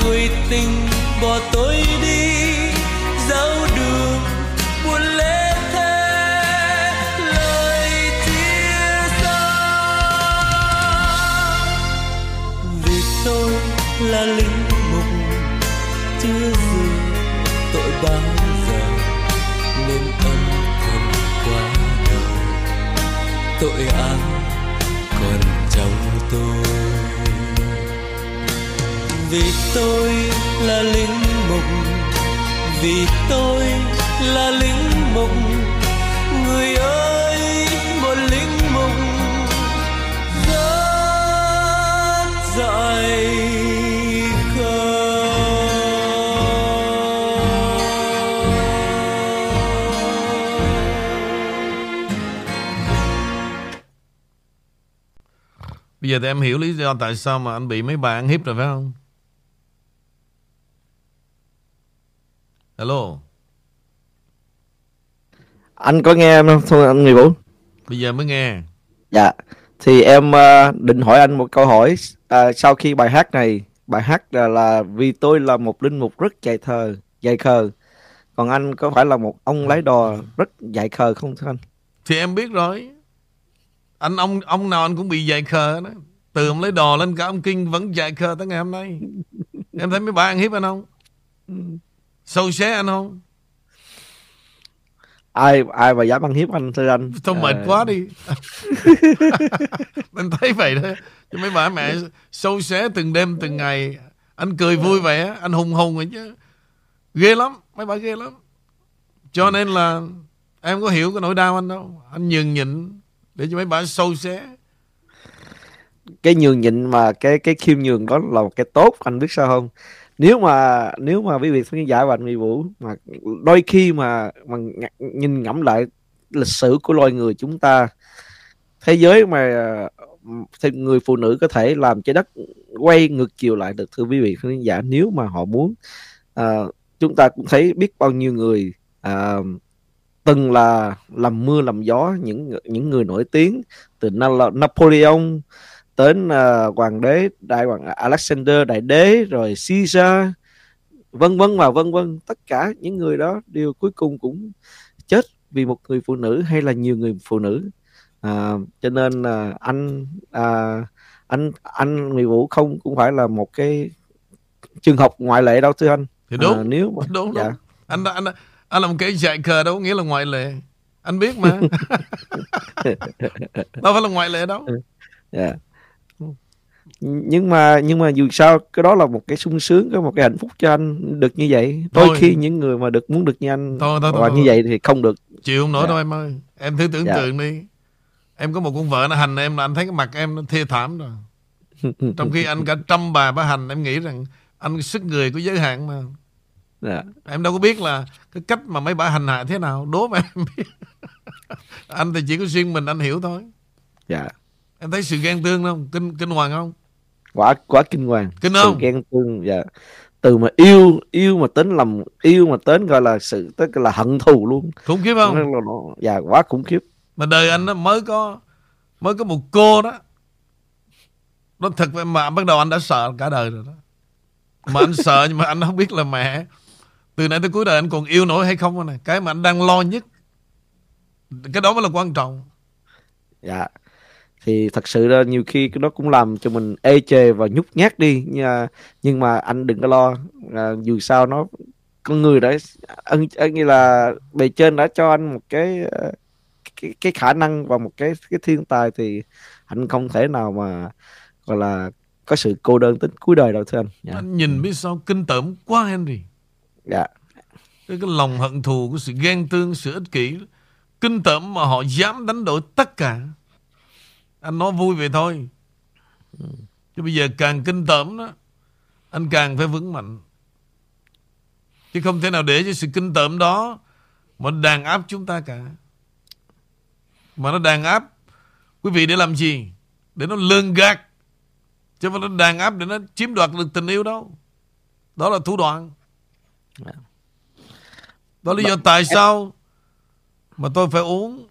người tình bỏ tôi đi, giáo đường buồn lễ thế lời chia xa, vì tôi là linh mục chưa dừng tội bao giờ nên âm thầm quá đầu tội ác còn trong tôi, vì tôi là linh mục, vì tôi là linh mục, người ơi một linh mục rất giỏi. Bây giờ thì em hiểu lý do tại sao mà anh bị mấy bà ăn hiếp rồi phải không? Hello. Anh có nghe em không? Thôi anh Nguyễn Vũ. Bây giờ mới nghe. Dạ. Thì em uh, định hỏi anh một câu hỏi. Uh, sau khi bài hát này, bài hát là, là vì tôi là một linh mục rất dạy thờ, dạy khờ. Còn anh có phải là một ông lái đò rất dạy khờ không thưa anh? Thì em biết rồi. Anh ông ông nào anh cũng bị dạy khờ đó. Từ ông lấy đò lên cả ông Kinh vẫn dạy khờ tới ngày hôm nay. Em thấy mấy bà ăn hiếp anh không? Sâu xé anh không? Ai ai mà dám ăn hiếp anh thưa anh? Thôi mệt à... quá đi. Anh thấy vậy đó. Chứ mấy bà mẹ sâu xé từng đêm từng ngày. Anh cười vui vẻ. Anh hùng hùng vậy chứ. Ghê lắm. Mấy bà ghê lắm. Cho nên là em có hiểu cái nỗi đau anh đâu. Anh nhường nhịn để cho mấy bà sâu xé. Cái nhường nhịn mà cái cái khiêm nhường đó là một cái tốt, anh biết sao không? Nếu mà nếu mà quý vị khán giả và anh Nguyễn Vũ mà đôi khi mà mà nhìn ngẫm lại lịch sử của loài người chúng ta, thế giới mà người phụ nữ có thể làm trái đất quay ngược chiều lại được thưa quý vị khán giả nếu mà họ muốn. À, chúng ta cũng thấy biết bao nhiêu người à, từng là làm mưa làm gió, những những người nổi tiếng từ Napoleon đến uh, hoàng đế đại hoàng Alexander đại đế rồi Caesar vân vân và vân vân, tất cả những người đó đều cuối cùng cũng chết vì một người phụ nữ hay là nhiều người phụ nữ. À, cho nên uh, anh uh, anh anh Nguyễn Vũ không cũng phải là một cái trường hợp ngoại lệ đâu thưa anh. Thì đúng à, nếu mà, đúng, dạ. Đúng anh anh anh làm cái dạy cờ đâu nghĩa là ngoại lệ, anh biết mà. Đâu phải là ngoại lệ đâu. Yeah. Nhưng mà nhưng mà dù sao cái đó là một cái sung sướng, cái một cái hạnh phúc cho anh được như vậy. Đôi thôi. Khi những người mà được muốn được như anh thôi, thôi, thôi, và thôi. Như vậy thì không được. Chịu không nổi yeah. Đâu em ơi. Em thử tưởng yeah. tượng đi. Em có một con vợ nó hành em là anh thấy cái mặt em nó thê thảm rồi. Trong khi anh cả trăm bà bà hành, em nghĩ rằng anh sức người có giới hạn mà. Yeah. Em đâu có biết là cái cách mà mấy bà hành hạ thế nào, đố mà em biết. Anh thì chỉ có riêng mình anh hiểu thôi. Dạ yeah. Em thấy sự ghen tương không? Kinh kinh hoàng không? Quá quá kinh hoàng. Kinh không? Sự ghen tương, dạ. Từ mà yêu, yêu mà tính làm yêu mà tính gọi là sự tức là hận thù luôn. Khủng khiếp không? Nó, nó, dạ, quá khủng khiếp. Mà đời anh nó mới có mới có một cô đó. Nó thật mà bắt đầu anh đã sợ cả đời rồi đó. Mà anh sợ nhưng mà anh không biết là mẹ từ nãy tới cuối đời anh còn yêu nổi hay không này. Cái mà anh đang lo nhất. Cái đó mới là quan trọng. Dạ. Thì thật sự là nhiều khi nó cũng làm cho mình ê chề và nhút nhát đi. Nhưng mà anh đừng có lo. À, dù sao nó con người đã anh, anh như là bề trên đã cho anh một cái cái, cái khả năng và một cái cái thiên tài thì anh không thể nào mà gọi là có sự cô đơn tính cuối đời đâu thưa anh. Dạ. Anh nhìn biết sao kinh tởm quá Henry. Dạ. Cái, cái lòng hận thù của sự ghen tương, sự ích kỷ kinh tởm mà họ dám đánh đổi tất cả. Anh nói vui vậy thôi. Chứ bây giờ càng kinh tởm đó. anh càng phải vững mạnh. Chứ không thể nào để cho sự kinh tởm đó mà đàn áp chúng ta cả. Mà nó đàn áp quý vị để làm gì? Để nó lường gạt, chứ mà nó đàn áp để nó chiếm đoạt được tình yêu đâu. Đó là thủ đoạn. Đó là lý do tại sao mà tôi phải uống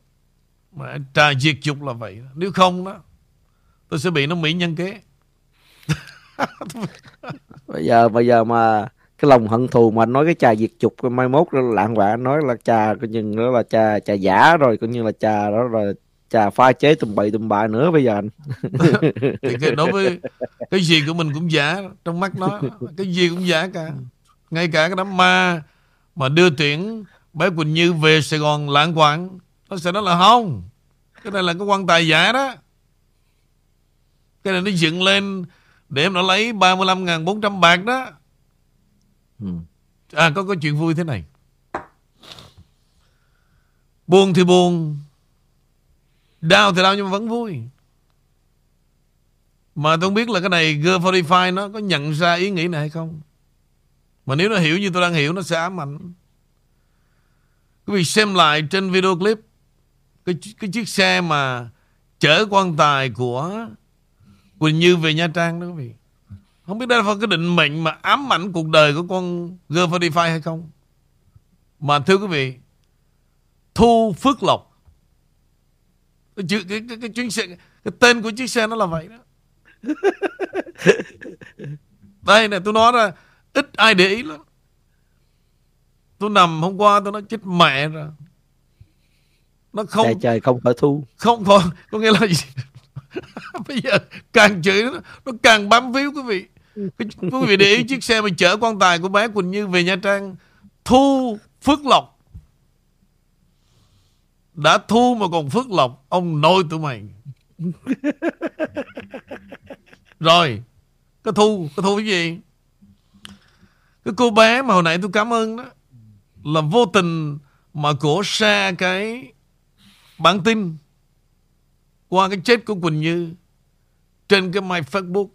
mà trà diệt dục là vậy. Nếu không đó, tôi sẽ bị nó mỹ nhân kế. Bây giờ bây giờ mà cái lòng hận thù mà anh nói cái trà diệt dục cái mai mốt nó lạng quạ, anh nói là trà coi như nó là trà trà giả rồi, coi như là trà đó rồi, trà pha chế tùm bậy tùm bạ nữa bây giờ anh. Thì cái, đối với cái gì của mình cũng giả trong mắt nó, cái gì cũng giả cả. Ngay cả cái đám ma mà đưa tiễn bé Quỳnh Như về Sài Gòn lãng quạng, nó sẽ nói là không, cái này là cái quan tài giả đó, cái này nó dựng lên để em nó lấy ba mươi lăm nghìn bốn trăm bạc đó. À, có có chuyện vui thế này. Buồn thì buồn, đau thì đau, nhưng mà vẫn vui. Mà tôi không biết là cái này G bốn mươi lăm nó có nhận ra ý nghĩ này hay không. Mà nếu nó hiểu như tôi đang hiểu, nó sẽ ám ảnh. Quý vị xem lại trên video clip, Cái, cái chiếc xe mà chở quan tài của Quỳnh Như về Nha Trang đó quý vị, không biết đây là cái định mệnh mà ám ảnh cuộc đời của con G bốn mươi lăm hay không. Mà thưa quý vị, Thu Phước Lộc, cái, cái, cái, cái, chuyến xe, cái tên của chiếc xe nó là vậy đó. Đây nè, tôi nói ra ít ai để ý lắm. Tôi nằm hôm qua tôi nói chết mẹ rồi, nó không Đại trời không phải thu, không còn có nghĩa là gì. Bây giờ càng chửi nó, nó càng bám víu quý vị. Quý vị để ý chiếc xe mà chở quan tài của bé Quỳnh Như về Nha Trang, Thu Phước Lộc. Đã thu mà còn Phước Lộc, ông nội tụi mày. Rồi, cái thu, cái thu cái gì? Cái cô bé mà hồi nãy tôi cảm ơn đó, là vô tình mà cổ xa cái bản tin qua cái chết của Quỳnh Như trên cái my Facebook.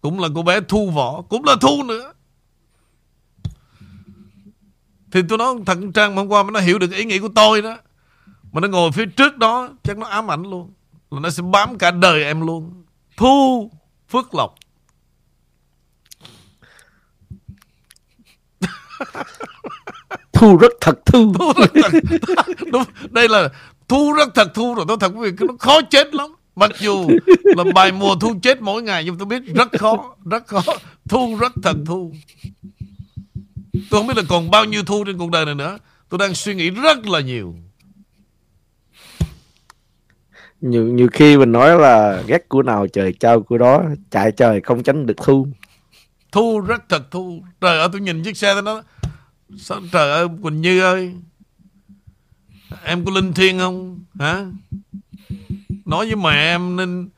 Cũng là cô bé Thu Võ, cũng là Thu nữa. Thì tôi nói thật Trang mà hôm qua mà nó hiểu được ý nghĩ của tôi đó, mà nó ngồi phía trước đó, chắc nó ám ảnh luôn, là nó sẽ bám cả đời em luôn. Thu Phước Lộc. Thu rất thật Thu, thu rất thật. Đúng, đây là Thu rất thật Thu rồi. Tôi thật quý vị, nó khó chết lắm. Mặc dù là bài mùa Thu chết mỗi ngày, nhưng tôi biết rất khó, rất khó. Thu rất thật Thu. Tôi không biết là còn bao nhiêu Thu trên cuộc đời này nữa. Tôi đang suy nghĩ rất là nhiều. Nhiều, nhiều khi mình nói là ghét của nào trời trao của đó, chạy trời không tránh được Thu. Thu rất thật Thu. Trời ơi, tôi nhìn chiếc xe đó nó, sao trời ơi Quỳnh Như ơi, em có linh thiêng không hả? Nói với mẹ em nên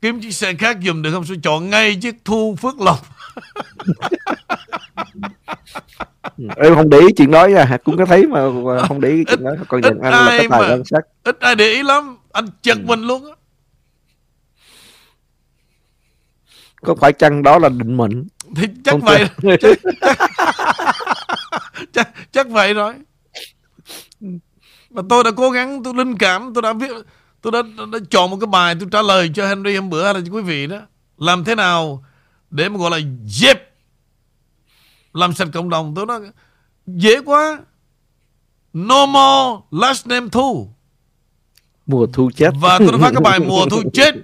kiếm chiếc xe khác dùm được không? Sao chọn ngay chiếc Thu Phước Lộc? Em không để ý chuyện đó nha, cũng có thấy mà không để ý chuyện đó. Còn ít anh ai là mà, ít ai để ý lắm. Anh chật ừ. mình luôn á. Có phải chăng đó là định mệnh? Thì chắc không vậy rồi. Chắc, chắc, chắc vậy rồi. Mà tôi đã cố gắng, tôi linh cảm, tôi đã viết, tôi đã, đã, đã chọn một cái bài tôi trả lời cho Henry hôm bữa hay là cho quý vị đó. Làm thế nào để mà gọi là dẹp, làm sạch cộng đồng. Tôi nói dễ quá. No more last name Thu. Mùa Thu chết. Và tôi đã phát cái bài Mùa Thu chết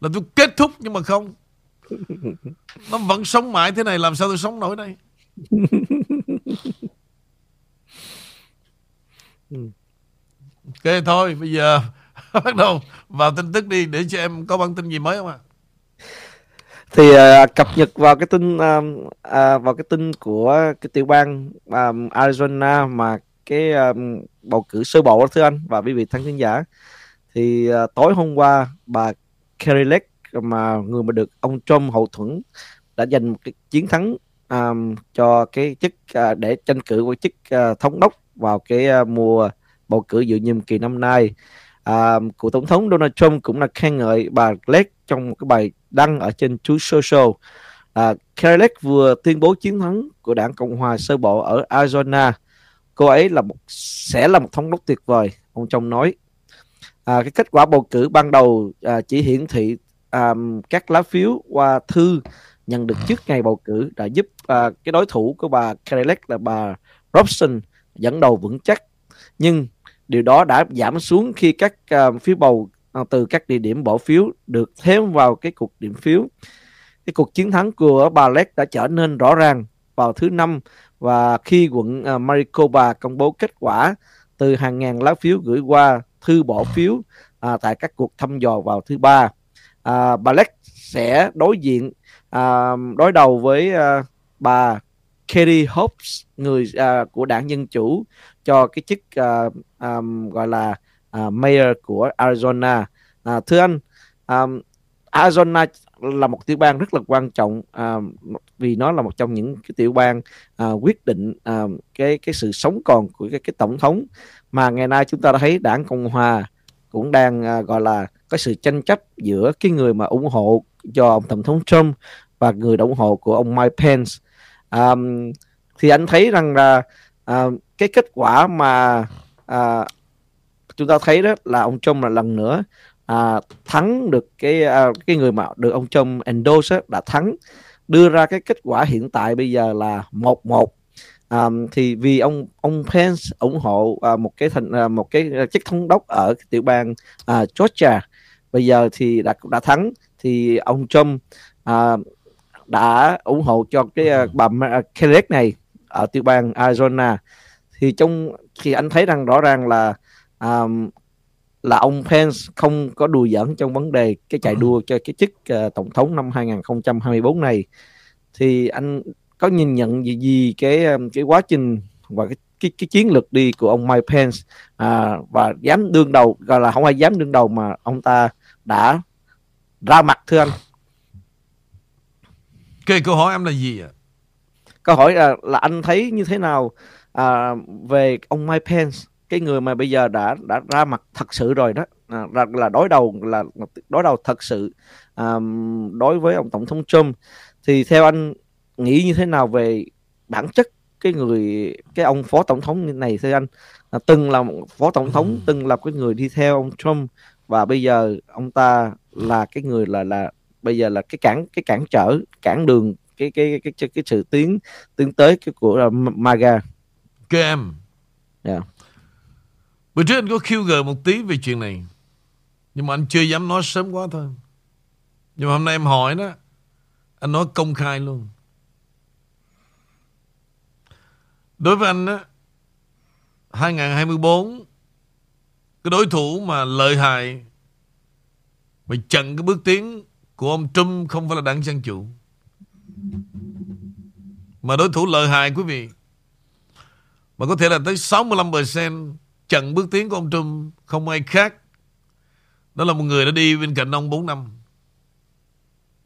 là tôi kết thúc, nhưng mà không, nó vẫn sống mãi thế này, làm sao tôi sống nổi đây. Ok thôi, bây giờ bắt đầu vào tin tức đi, để cho em có bản tin gì mới không ạ? À? Thì uh, cập nhật vào cái tin uh, uh, vào cái tin của cái tiểu bang uh, Arizona mà cái uh, bầu cử sơ bộ đó thưa anh và quý vị thân khán giả. Thì uh, tối hôm qua bà Kari Lake mà người mà được ông Trump hậu thuẫn đã giành một cái chiến thắng um, cho cái chức uh, để tranh cử của chức uh, thống đốc vào cái uh, mùa bầu cử dự nhiệm kỳ năm nay. Uh, của tổng thống Donald Trump cũng là khen ngợi bà Lake trong một cái bài đăng ở trên Truth Social. À, Kari Lake vừa tuyên bố chiến thắng của đảng Cộng hòa sơ bộ ở Arizona. Cô ấy là một, sẽ là một thống đốc tuyệt vời, ông Trump nói. À, cái kết quả bầu cử ban đầu à, chỉ hiển thị à, các lá phiếu qua thư nhận được trước ngày bầu cử đã giúp à, cái đối thủ của bà Kari Lake là bà Robson dẫn đầu vững chắc. Nhưng điều đó đã giảm xuống khi các à, phiếu bầu à, từ các địa điểm bỏ phiếu được thêm vào cái cuộc điểm phiếu. Cái cuộc chiến thắng của bà Lake đã trở nên rõ ràng vào thứ Năm, và khi quận uh, Maricopa công bố kết quả từ hàng ngàn lá phiếu gửi qua thư bỏ phiếu uh, tại các cuộc thăm dò vào thứ Ba. Uh, bà Lake sẽ đối diện uh, đối đầu với uh, bà Katie Hobbs, người uh, của đảng Dân Chủ, cho cái chức uh, um, gọi là uh, mayor của Arizona. Uh, thưa anh, um, Arizona là một tiểu bang rất là quan trọng à, vì nó là một trong những cái tiểu bang à, quyết định à, cái cái sự sống còn của cái, cái tổng thống, mà ngày nay chúng ta đã thấy đảng Cộng hòa cũng đang à, gọi là có sự tranh chấp giữa cái người mà ủng hộ cho ông tổng thống Trump và người ủng hộ của ông Mike Pence. À, thì anh thấy rằng là à, cái kết quả mà à, chúng ta thấy đó là ông Trump là lần nữa À, thắng được cái à, cái người mà được ông Trump endorse á, đã thắng, đưa ra cái kết quả hiện tại bây giờ là một một. À, thì vì ông ông Pence ủng hộ à, một cái thành à, một cái chức thống đốc ở cái tiểu bang à, Georgia, bây giờ thì đã đã thắng, thì ông Trump à, đã ủng hộ cho cái à, bà Kari Lake này ở tiểu bang Arizona. Thì trong thì anh thấy rằng rõ ràng là à, là ông Pence không có đùa giỡn trong vấn đề cái chạy đua cho cái chức uh, tổng thống năm hai không hai tư này. Thì anh có nhìn nhận gì, gì cái cái quá trình và cái cái, cái chiến lược đi của ông Mike Pence à, và dám đương đầu, gọi là không ai dám đương đầu mà ông ta đã ra mặt, thưa anh? Cái câu hỏi em là gì ạ? Câu hỏi là, là anh thấy như thế nào à, về ông Mike Pence, cái người mà bây giờ đã đã ra mặt thật sự rồi đó, à, là, là đối đầu là đối đầu thật sự à, đối với ông tổng thống Trump. Thì theo anh nghĩ như thế nào về bản chất cái người cái ông phó tổng thống này, thưa anh? À, từng là một phó tổng thống, từng là cái người đi theo ông Trump, và bây giờ ông ta là cái người là là bây giờ là cái cản cái cản trở cản đường cái cái cái cái, cái sự tiến tiến tới cái của uh, MAGA. Game. Yeah. Bữa trước anh có khiêu gợi một tí về chuyện này, nhưng mà anh chưa dám nói sớm quá thôi. Nhưng mà hôm nay em hỏi đó, anh nói công khai luôn. Đối với anh á, hai không hai tư, cái đối thủ mà lợi hại mà chặn cái bước tiến của ông Trump không phải là đảng Dân Chủ, mà đối thủ lợi hại, quý vị, mà có thể là tới sáu mươi lăm phần trăm chặn bước tiến của ông Trump không ai khác, đó là một người đã đi bên cạnh ông bốn năm,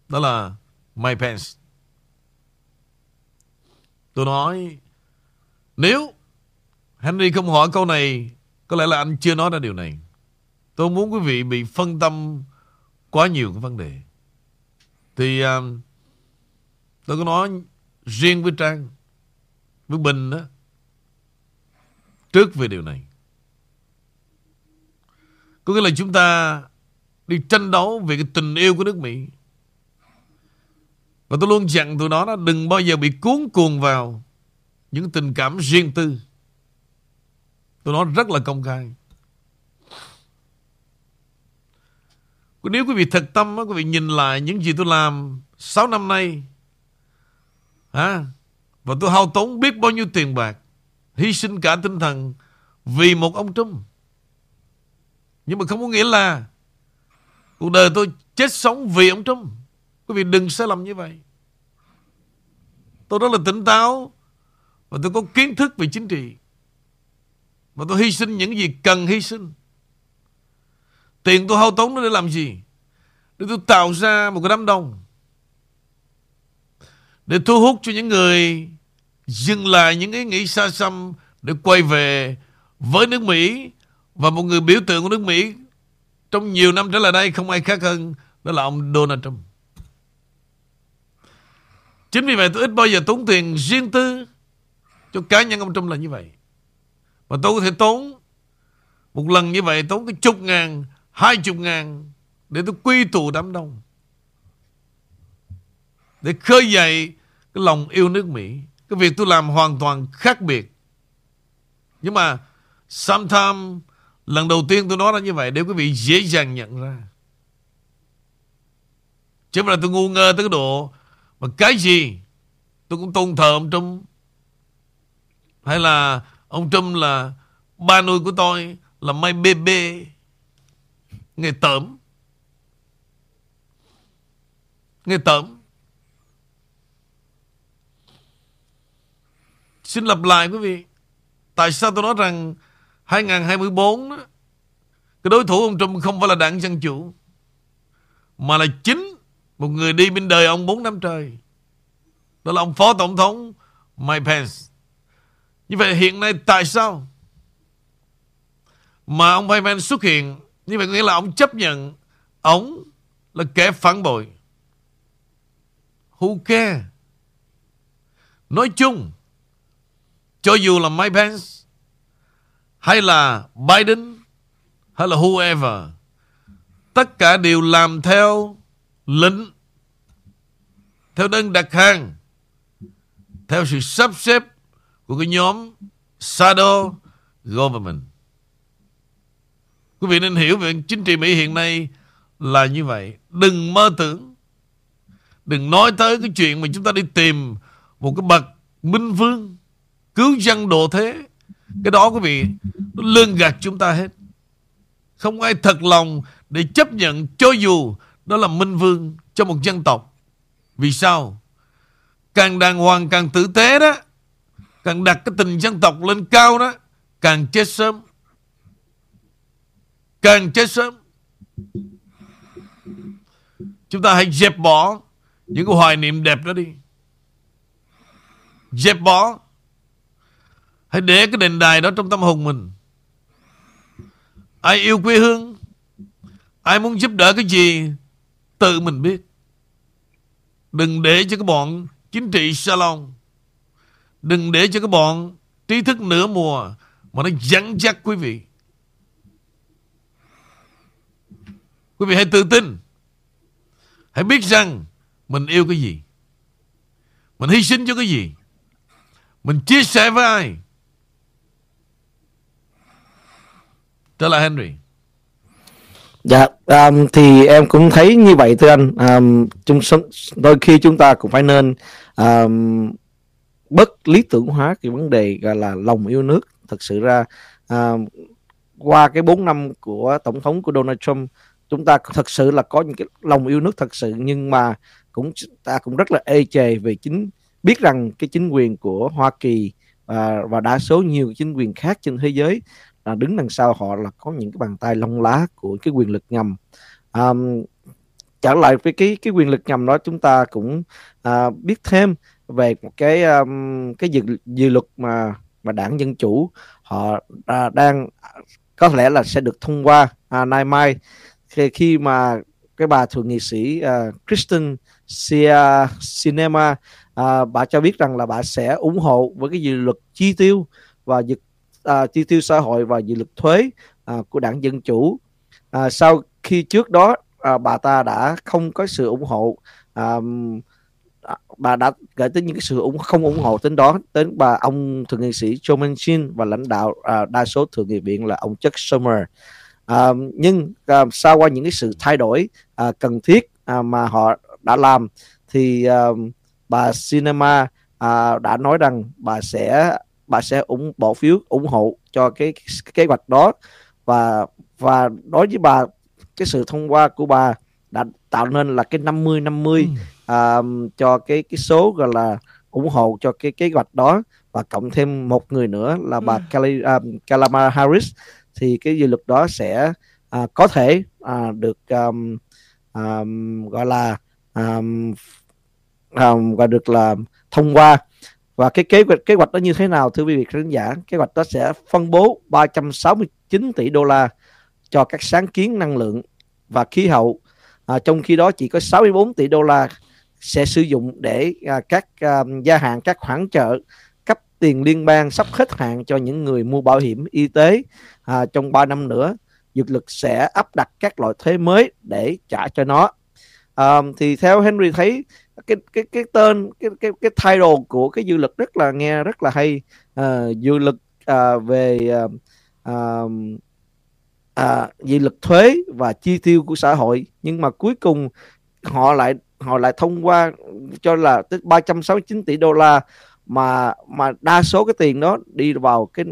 đó là Mike Pence. Tôi nói, nếu Henry không hỏi câu này, có lẽ là anh chưa nói ra điều này. Tôi muốn quý vị bị phân tâm quá nhiều cái vấn đề. Thì tôi có nói riêng với Trang, với Bình đó, trước về điều này. Có nghĩa là chúng ta đi tranh đấu về cái tình yêu của nước Mỹ. Và tôi luôn dặn tụi nó đó, đừng bao giờ bị cuốn cuồng vào những tình cảm riêng tư. Tôi nói rất là công khai. Nếu quý vị thật tâm, quý vị nhìn lại những gì tôi làm sáu năm nay, à, và tôi hao tốn biết bao nhiêu tiền bạc, hy sinh cả tinh thần vì một ông Trump. Nhưng mà không có nghĩa là cuộc đời tôi chết sống vì ông Trump. Quý vị đừng sai lầm như vậy. Tôi rất là tỉnh táo, và tôi có kiến thức về chính trị, và tôi hy sinh những gì cần hy sinh. Tiền tôi hao tốn nó để làm gì? Để tôi tạo ra một cái đám đông, để thu hút cho những người dừng lại những ý nghĩ xa xăm, để quay về với nước Mỹ. Và một người biểu tượng của nước Mỹ trong nhiều năm trở lại đây không ai khác hơn, đó là ông Donald Trump. Chính vì vậy tôi ít bao giờ tốn tiền riêng tư cho cá nhân ông Trump là như vậy. Mà tôi có thể tốn một lần như vậy, tốn cái chục ngàn, hai chục ngàn để tôi quy tụ đám đông, để khơi dậy cái lòng yêu nước Mỹ. Cái việc tôi làm hoàn toàn khác biệt. Nhưng mà sometimes, lần đầu tiên tôi nói ra như vậy để quý vị dễ dàng nhận ra. Chứ mà là tôi ngu ngơ tới cái độ mà cái gì tôi cũng tôn thờ ông Trump, hay là ông Trump là ba nuôi của tôi, là mai bê bê, nghề tởm, nghề tởm. Xin lặp lại quý vị, tại sao tôi nói rằng hai không hai tư đó, cái đối thủ ông Trump không phải là đảng Dân Chủ, mà là chính một người đi bên đời ông bốn năm trời, đó là ông Phó Tổng thống Mike Pence. Như vậy hiện nay tại sao mà ông Mike Pence xuất hiện? Như vậy có nghĩa là ông chấp nhận ông là kẻ phản bội. Who care? Nói chung, cho dù là Mike Pence hay là Biden hay là whoever, tất cả đều làm theo lệnh, theo đơn đặt hàng, theo sự sắp xếp của cái nhóm shadow government. Quý vị nên hiểu về chính trị Mỹ hiện nay là như vậy. Đừng mơ tưởng, đừng nói tới cái chuyện mà chúng ta đi tìm một cái bậc minh vương cứu dân độ thế. Cái đó quý vị, nó lường gạt chúng ta hết. Không ai thật lòng để chấp nhận cho dù đó là minh vương cho một dân tộc. Vì sao? Càng đàng hoàng, càng tử tế đó, càng đặt cái tình dân tộc lên cao đó, càng chết sớm, càng chết sớm. Chúng ta hãy dẹp bỏ những cái hoài niệm đẹp đó đi. Dẹp bỏ. Hãy để cái đền đài đó trong tâm hồn mình. Ai yêu quê hương, ai muốn giúp đỡ cái gì, tự mình biết. Đừng để cho cái bọn chính trị salon, đừng để cho cái bọn trí thức nửa mùa mà nó dẫn dắt quý vị. Quý vị hãy tự tin. Hãy biết rằng mình yêu cái gì, mình hy sinh cho cái gì, mình chia sẻ với ai. Đó là Henry. Dạ, um, thì em cũng thấy như vậy thưa anh. Um, chung, đôi khi chúng ta cũng phải nên um, bất lý tưởng hóa cái vấn đề gọi là lòng yêu nước. Thật sự ra um, qua cái bốn năm của Tổng thống của Donald Trump, chúng ta thật sự là có những cái lòng yêu nước thật sự, nhưng mà cũng ta cũng rất là ê chề về chính biết rằng cái chính quyền của Hoa Kỳ và, và đa số nhiều chính quyền khác trên thế giới là đứng đằng sau họ là có những cái bàn tay lông lá của cái quyền lực ngầm. Um, trở lại với cái cái quyền lực ngầm đó, chúng ta cũng uh, biết thêm về một cái um, cái dự, dự luật mà mà đảng Dân Chủ họ uh, đang có lẽ là sẽ được thông qua uh, nay mai khi, khi mà cái bà thượng nghị sĩ uh, Kristen Sinema uh, bà cho biết rằng là bà sẽ ủng hộ với cái dự luật chi tiêu và dự À, chi tiêu xã hội và dự luật thuế à, của đảng Dân Chủ. À, sau khi trước đó à, bà ta đã không có sự ủng hộ, à, bà đã gửi tới những cái sự ủng, không ủng hộ đến đó đến bà ông thượng nghị sĩ Joe Manchin và lãnh đạo à, đa số thượng nghị viện là ông Chuck Schumer. À, nhưng à, sau qua những cái sự thay đổi à, cần thiết à, mà họ đã làm thì à, bà Sinema à, đã nói rằng bà sẽ bà sẽ ủng bỏ phiếu ủng hộ cho cái, cái kế hoạch đó, và và đối với bà cái sự thông qua của bà đã tạo nên là cái năm mươi năm mươi ừ. uh, cho cái cái số gọi là ủng hộ cho cái kế hoạch đó, và cộng thêm một người nữa là bà Kelly ừ. um, Kalama Harris, thì cái dự luật đó sẽ uh, có thể uh, được um, um, gọi là um, um, gọi được là thông qua. Và cái kế hoạch kế hoạch đó như thế nào thưa quý vị khán giả? Kế hoạch đó sẽ phân bố ba trăm sáu mươi chín tỷ đô la cho các sáng kiến năng lượng và khí hậu, à, trong khi đó chỉ có sáu mươi bốn tỷ đô la sẽ sử dụng để à, các à, gia hạn các khoản trợ cấp tiền liên bang sắp hết hạn cho những người mua bảo hiểm y tế à, trong ba năm nữa. Dược lực sẽ áp đặt các loại thuế mới để trả cho nó. À, thì theo Henry thấy cái cái cái tên cái cái cái title của cái dự luật rất là nghe rất là hay, à, dự luật à, về à, à, dự luật thuế và chi tiêu của xã hội, nhưng mà cuối cùng họ lại họ lại thông qua cho là tới ba trăm sáu mươi chín tỷ đô la, mà mà đa số cái tiền đó đi vào cái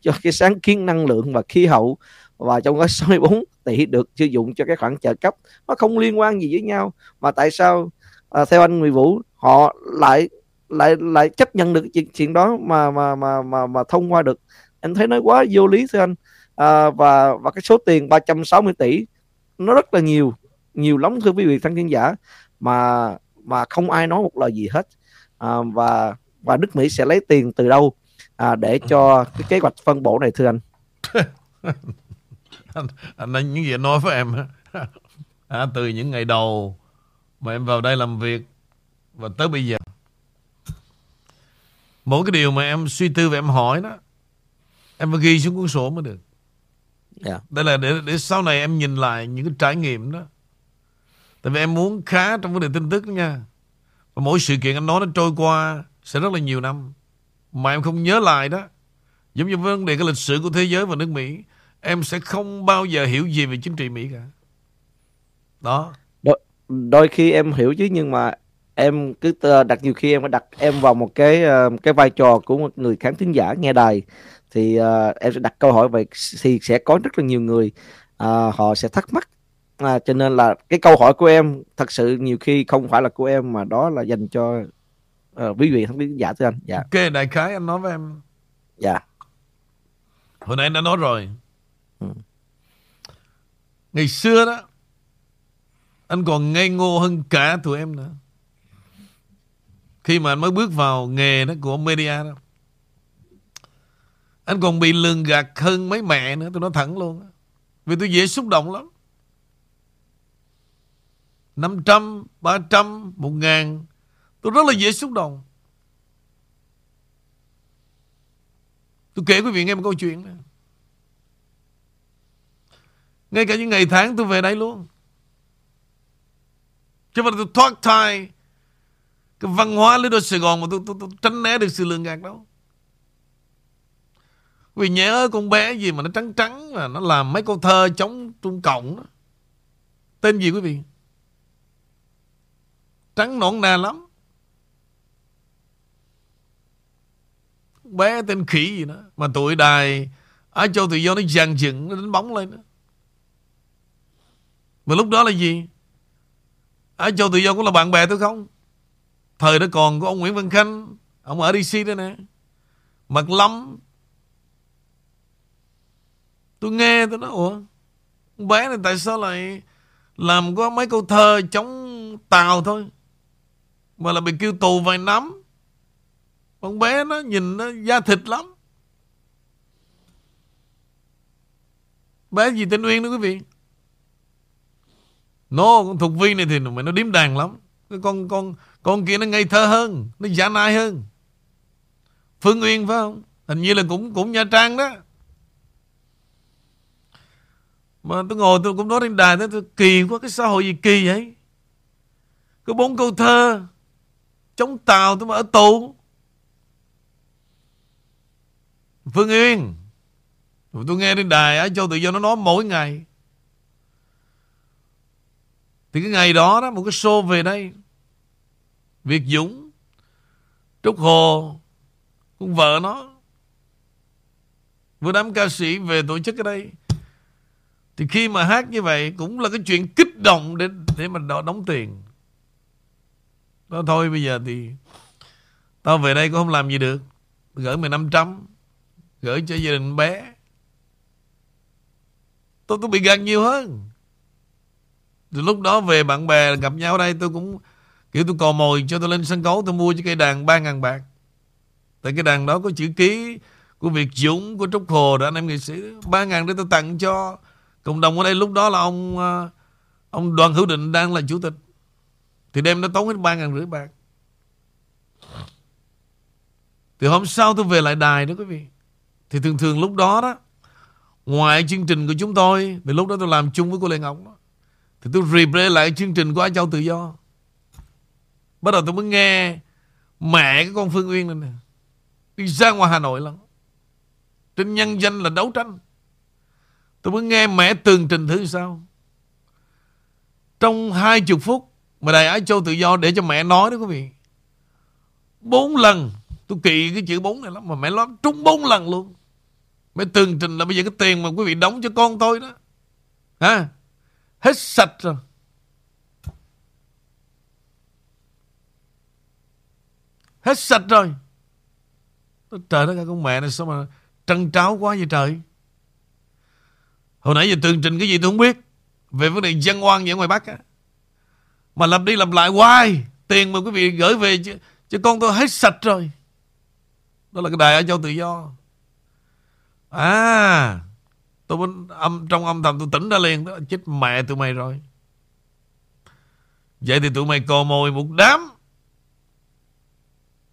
cho cái sáng kiến năng lượng và khí hậu, và trong đó sáu mươi bốn tỷ được sử dụng cho cái khoản trợ cấp, nó không liên quan gì với nhau. Mà tại sao à, theo anh Nguyễn Vũ họ lại lại lại chấp nhận được chuyện chuyện đó mà mà mà mà mà thông qua được? Anh thấy nó quá vô lý thưa anh. À, và và cái số tiền ba trăm sáu mươi tỷ nó rất là nhiều, nhiều lắm thưa quý vị khán thính giả, mà mà không ai nói một lời gì hết. À, và và nước Mỹ sẽ lấy tiền từ đâu à, để cho cái kế hoạch phân bổ này thưa anh? Anh, anh nói những gì anh nói với em à, từ những ngày đầu mà em vào đây làm việc và tới bây giờ, mỗi cái điều mà em suy tư và em hỏi đó, em phải ghi xuống cuốn sổ mới được. Yeah. Đây là để, để sau này em nhìn lại những cái trải nghiệm đó. Tại vì em muốn khá trong vấn đề tin tức đó nha. Và mỗi sự kiện anh nói nó trôi qua sẽ rất là nhiều năm mà em không nhớ lại đó. Giống như vấn đề cái lịch sử của thế giới và nước Mỹ, em sẽ không bao giờ hiểu gì về chính trị Mỹ cả. Đó. Đôi, đôi khi em hiểu chứ, nhưng mà em cứ đặt nhiều khi em phải đặt em vào một cái cái vai trò của một người khán thính giả nghe đài, thì uh, em sẽ đặt câu hỏi vậy thì sẽ có rất là nhiều người uh, họ sẽ thắc mắc. À, cho nên là cái câu hỏi của em thật sự nhiều khi không phải là của em, mà đó là dành cho uh, quý vị khán giả thưa anh. Dạ. Ok, đại khái anh nói với em. Dạ. Hồi nãy anh đã nói rồi. Ừ. Ngày xưa đó anh còn ngây ngô hơn cả tụi em nữa, khi mà anh mới bước vào nghề đó của media đó. Anh còn bị lường gạt hơn mấy mẹ nữa, tôi nói thẳng luôn. Vì tôi dễ xúc động lắm. năm trăm, ba trăm, một ngàn, tôi rất là dễ xúc động. Tôi kể quý vị nghe một câu chuyện này. Ngay cả những ngày tháng tôi về đây luôn, chứ mà tôi thoát thai cái văn hóa Lido Sài Gòn mà tôi, tôi, tôi, tôi tránh né được sự lường gạt đâu. Vì nhớ con bé gì mà nó trắng trắng mà nó làm mấy câu thơ chống Trung Cộng đó. Tên gì quý vị? Trắng nõn nà lắm. Con bé tên khỉ gì nữa, mà tụi đài Á Châu Tự Do nó dàn dựng, nó đánh bóng lên đó. Mà lúc đó là gì? Á Châu Tự Do cũng là bạn bè tôi không? Thời đó còn có ông Nguyễn Văn Khanh, ông ở đê xê đó nè, Mạc Lâm. Tôi nghe tôi nói, ủa con bé này tại sao lại làm có mấy câu thơ chống Tàu thôi mà là bị kêu tù vài năm? Con bé nó nhìn nó da thịt lắm. Bé gì tên Uyên nữa quý vị? Nó no, con Thục Vi này thì mày nó điếm đàn lắm. Cái con con con kia nó ngây thơ hơn, nó giả nai hơn. Phương Uyên phải không? Hình như là cũng cũng Nha Trang đó. Mà tôi ngồi tôi cũng nói trên đài, tôi kỳ quá, cái xã hội gì kỳ vậy? Có bốn câu thơ chống Tàu tôi mà ở tù. Phương Uyên, tôi nghe trên đài Á Châu Tự Do nó nói mỗi ngày. Thì cái ngày đó đó, một cái show về đây, Việt Dũng, Trúc Hồ, con vợ nó, với đám ca sĩ về tổ chức ở đây. Thì khi mà hát như vậy cũng là cái chuyện kích động để, để mà đóng tiền. Đó thôi bây giờ thì tao về đây cũng không làm gì được. Gửi mày năm trăm, gửi cho gia đình bé. Tôi, tôi bị gạt nhiều hơn. Từ lúc đó về bạn bè gặp nhau ở đây, tôi cũng kiểu tôi cò mồi cho tôi lên sân khấu. Tôi mua cho cây đàn ba ngàn bạc. Tại cái đàn đó có chữ ký của Việt Dũng, của Trúc Hồ, đó anh em nghệ sĩ. Ba ngàn để tôi tặng cho cộng đồng ở đây. Lúc đó là ông ông Đoàn Hữu Định đang là chủ tịch. Thì đêm nó tốn hết ba ngàn rưỡi bạc. Thì hôm sau tôi về lại đài đó quý vị. Thì thường thường lúc đó đó, ngoài chương trình của chúng tôi, vì lúc đó tôi làm chung với cô Lê Ngọc đó, thì tôi replay lại chương trình của Á Châu Tự Do. Bắt đầu tôi mới nghe mẹ cái con Phương Uyên này nè, đi ra ngoài Hà Nội lắm, trên nhân danh là đấu tranh. Tôi mới nghe mẹ tường trình thứ sao trong hai mươi phút mà đài Á Châu Tự Do để cho mẹ nói đó quý vị. Bốn lần. Tôi kỳ cái chữ bốn này lắm, mà mẹ nói trúng bốn lần luôn. Mẹ tường trình là bây giờ cái tiền mà quý vị đóng cho con tôi đó hả, hết sạch rồi. Hết sạch rồi. Trời đất ơi, con mẹ này sao mà trăng tráo quá vậy trời. Hồi nãy giờ tường trình cái gì tôi không biết, về vấn đề dân oan vậy ngoài Bắc á, mà lặp đi lặp lại hoài. Tiền mà quý vị gửi về chứ, chứ con tôi hết sạch rồi. Đó là cái đài Á Châu Tự Do. À, tôi muốn âm, trong âm thầm tôi tỉnh ra liền đó. Chết mẹ tụi mày rồi. Vậy thì tụi mày cò mồi một đám.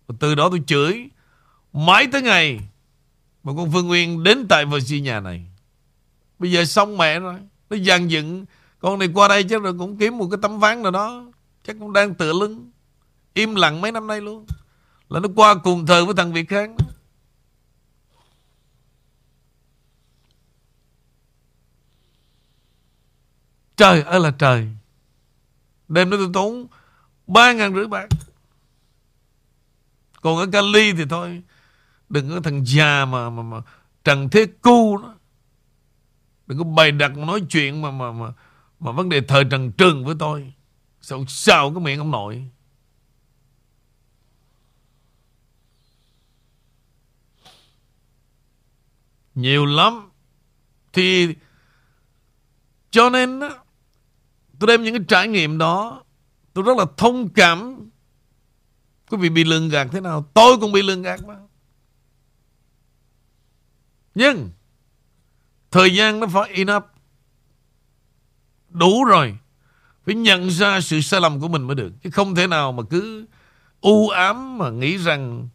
Và từ đó tôi chửi mãi tới ngày mà con Phương Nguyên đến tại Virginia này. Bây giờ xong mẹ rồi. Nó dàn dựng con này qua đây chắc rồi cũng kiếm một cái tấm ván nào đó, chắc cũng đang tựa lưng im lặng mấy năm nay luôn, là nó qua cùng thời với thằng Việt Khang đó. Trời ơi là trời. Đêm đó tôi tốn ba ngàn rưỡi bạc. Còn ở Cali thì thôi, đừng có thằng già mà mà, mà Trần Thế Cu đó, đừng có bày đặt mà nói chuyện mà mà mà, mà vấn đề thời Trần Trường với tôi. Sao sao cái miệng ông nội. Nhiều lắm. Thì cho nên đó, tôi đem những cái trải nghiệm đó, tôi rất là thông cảm. Quý vị bị lường gạt thế nào, tôi cũng bị lường gạt mà. Nhưng thời gian nó phải enough, đủ rồi, phải nhận ra sự sai lầm của mình mới được. Chứ không thể nào mà cứ u ám mà nghĩ rằng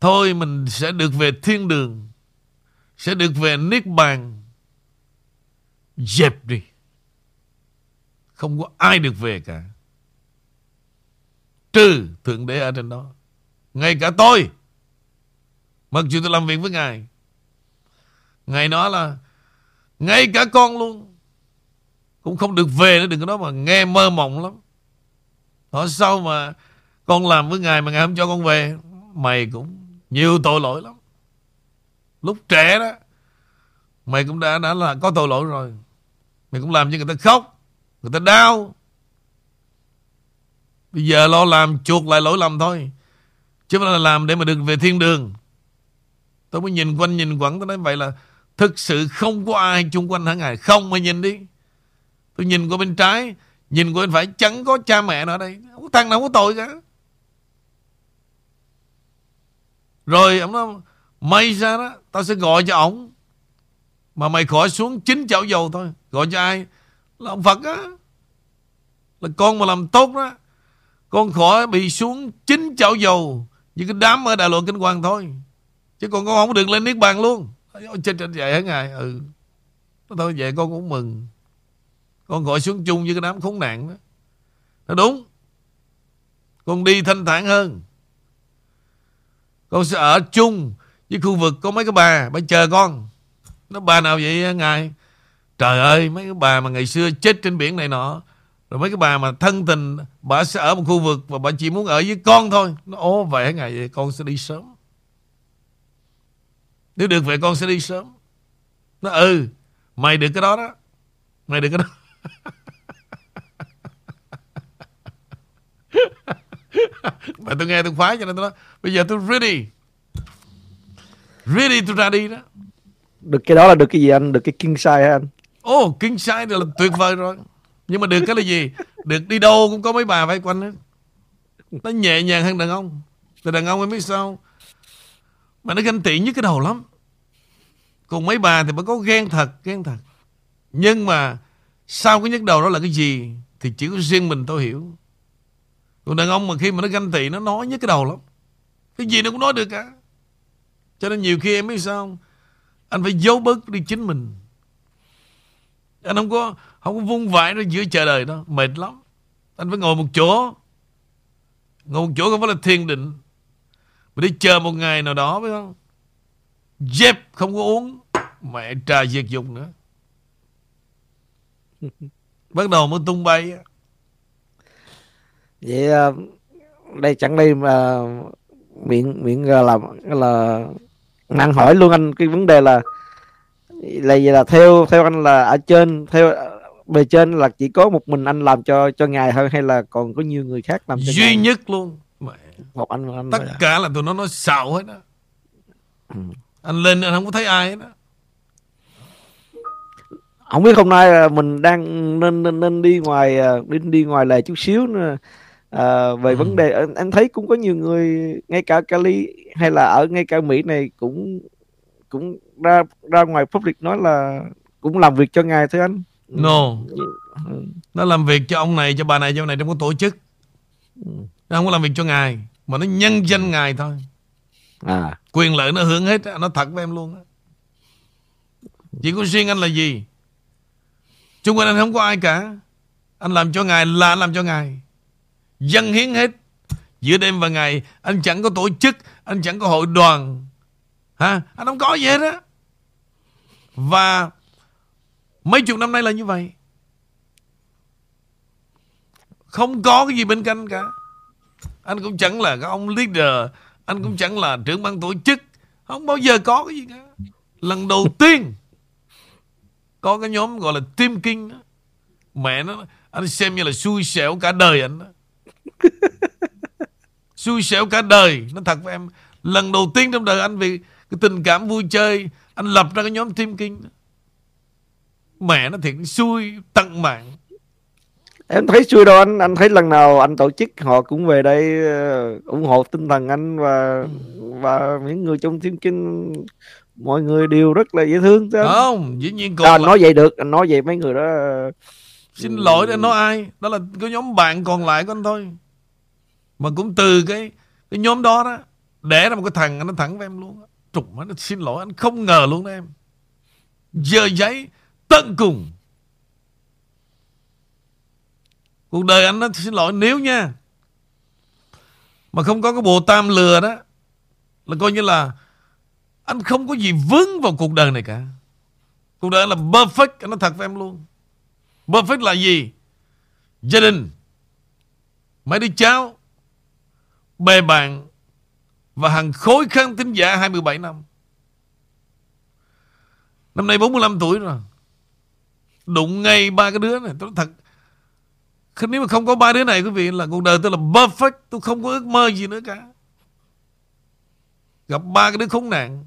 thôi mình sẽ được về thiên đường, sẽ được về niết bàn. Dẹp đi. Không có ai được về cả, trừ Thượng Đế ở trên đó. Ngay cả tôi, mặc dù tôi làm việc với Ngài, Ngài nói là ngay cả con luôn cũng không được về nữa. Đừng có nói mà nghe mơ mộng lắm. Hỏi sao mà con làm với Ngài mà Ngài không cho con về. Mày cũng nhiều tội lỗi lắm. Lúc trẻ đó, mày cũng đã, đã là có tội lỗi rồi. Mày cũng làm cho người ta khóc, người ta đau. Bây giờ lo làm chuộc lại lỗi lầm thôi, chứ không là làm để mà được về thiên đường. Tôi mới nhìn quanh nhìn quẩn, tôi nói vậy là thực sự không có ai chung quanh hả Ngài? Không, mà nhìn đi. Tôi nhìn qua bên trái, nhìn qua bên phải, chẳng có cha mẹ nào ở đây. Thằng nào có tội cả. Rồi ông nói may ra đó, tao sẽ gọi cho ổng, mà mày khỏi xuống chín chảo dầu thôi. Gọi cho ai? Là ông Phật á. Là con mà làm tốt đó, con khỏi bị xuống chín chảo dầu như cái đám ở đại lộ Kinh Hoàng thôi, chứ còn con không được lên niết bàn luôn. Trên trên vậy hả Ngài? Ừ. Thôi vậy con cũng mừng. Con khỏi xuống chung với cái đám khốn nạn đó. Nó đúng. Con đi thanh thản hơn. Con sẽ ở chung với khu vực có mấy cái bà, bà chờ con. Nó bà nào vậy Ngài? Trời ơi, mấy cái bà mà ngày xưa chết trên biển này nọ, rồi mấy cái bà mà thân tình, bà sẽ ở một khu vực và bà chỉ muốn ở với con thôi. Nó ố vậy hả Ngài? Vậy con sẽ đi sớm. Nếu được vậy con sẽ đi sớm. Nó ừ, mày được cái đó đó. Mày được cái đó. Mà tôi nghe tôi khoái, cho nên tôi nói bây giờ tôi ready. Ready tôi ra đi đó. Được cái đó là được cái gì anh? Được cái king size hả anh? Ồ, oh, king size là tuyệt vời rồi. Nhưng mà được cái là gì? Được đi đâu cũng có mấy bà vây quanh hết. Nó nhẹ nhàng hơn đàn ông. Thì đàn ông em biết sao? Mà nó ganh tị nhất cái đầu lắm. Còn mấy bà thì mới có ghen thật, ghen thật. Nhưng mà sau cái nhức đầu đó là cái gì thì chỉ có riêng mình tôi hiểu. Còn đàn ông mà khi mà nó ganh tị, nó nói nhất cái đầu lắm. Cái gì nó cũng nói được cả. Cho nên nhiều khi em biết sao không? Anh phải giấu bớt đi chính mình. Anh không có Không có vung vãi ra giữa trời đời đó. Mệt lắm. Anh phải ngồi một chỗ. Ngồi một chỗ không phải là thiền định, mà đi chờ một ngày nào đó, phải không? Dép không có uống mẹ trà diệt dục nữa. Bắt đầu mới tung bay. Vậy đây chẳng đây mà miệng miệng là là năng hỏi luôn anh cái vấn đề là là vậy là theo theo anh là ở trên theo bề trên là chỉ có một mình anh làm cho cho ngài hơn hay là còn có nhiều người khác làm cho duy ngài? Nhất luôn. Mẹ. Một anh, anh tất cả à. Là tụi nó nói xạo hết đó. Ừ. Anh lên anh không có thấy ai hết đó. Không biết hôm nay mình đang nên nên, nên đi ngoài đi đi ngoài lề chút xíu nữa. À, về ừ. vấn đề anh thấy cũng có nhiều người ngay cả Kelly hay là ở ngay cả Mỹ này cũng cũng ra ra ngoài public nói là cũng làm việc cho ngài thôi anh. No. Ừ. Nó làm việc cho ông này, cho bà này, cho ông này trong cái tổ chức. Ừ. Nó không có làm việc cho ngài mà nó nhân danh ngài thôi. À. Quyền lợi nó hưởng hết, nó thật với em luôn. Chỉ có riêng anh là gì? Trung quanh anh không có ai cả. Anh làm cho ngài là anh làm cho ngài. Dân hiến hết. Giữa đêm và ngày anh chẳng có tổ chức, anh chẳng có hội đoàn. Hả? Anh không có gì hết á. Và mấy chục năm nay là như vậy. Không có cái gì bên cạnh cả. Anh cũng chẳng là cái ông leader, anh cũng chẳng là trưởng ban tổ chức. Không bao giờ có cái gì cả. Lần đầu tiên có cái nhóm gọi là Team King đó. Mẹ nó, anh xem như là xui xẻo cả đời anh đó. Xui xẻo cả đời. Nó thật với em. Lần đầu tiên trong đời anh vì cái tình cảm vui chơi, anh lập ra cái nhóm Team King đó. Mẹ nó thiệt xui tận mạng. Em thấy xui đâu anh. Anh thấy lần nào anh tổ chức họ cũng về đây ủng hộ tinh thần anh. Và và những người trong Team King mọi người đều rất là dễ thương chứ. Không, dĩ nhiên còn à, là... nói vậy được, anh nói vậy mấy người đó. Xin lỗi để nói ai. Đó là cái nhóm bạn còn lại của anh thôi. Mà cũng từ cái cái nhóm đó đó để ra một cái thằng nó thẳng với em luôn. Trùng anh xin lỗi anh không ngờ luôn đó em. Giờ giấy tận cùng. Cuộc đời anh nó xin lỗi nếu nha. Mà không có cái bộ tam lừa đó là coi như là anh không có gì vướng vào cuộc đời này cả. Cuộc đời anh là perfect. Anh nói thật với em luôn. Perfect là gì? Gia đình, mấy đứa cháu, bè bạn và hàng khối khăn tính giả hai mươi bảy năm. Năm nay bốn mươi lăm tuổi rồi. Đụng ngay ba cái đứa này. Tôi nói thật. Nếu mà không có ba đứa này quý vị là cuộc đời tôi là perfect. Tôi không có ước mơ gì nữa cả. Gặp ba cái đứa khốn nạn,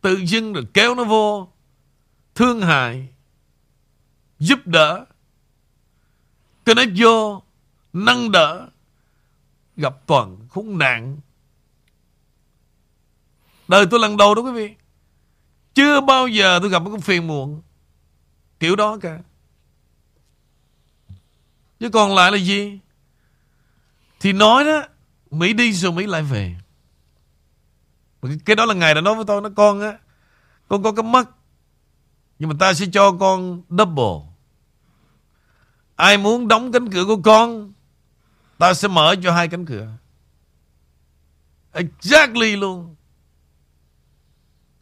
tự dưng rồi kéo nó vô, thương hại, giúp đỡ, connect vô, nâng đỡ. Gặp toàn khốn nạn. Đời tôi lần đầu đó quý vị. Chưa bao giờ tôi gặp một cái phiền muộn kiểu đó cả. Chứ còn lại là gì? Thì nói đó, Mỹ đi rồi Mỹ lại về. Cái đó là ngài đã nói với tôi. Nó con á, con có cái mắt, nhưng mà ta sẽ cho con double. Ai muốn đóng cánh cửa của con, ta sẽ mở cho hai cánh cửa. Exactly luôn.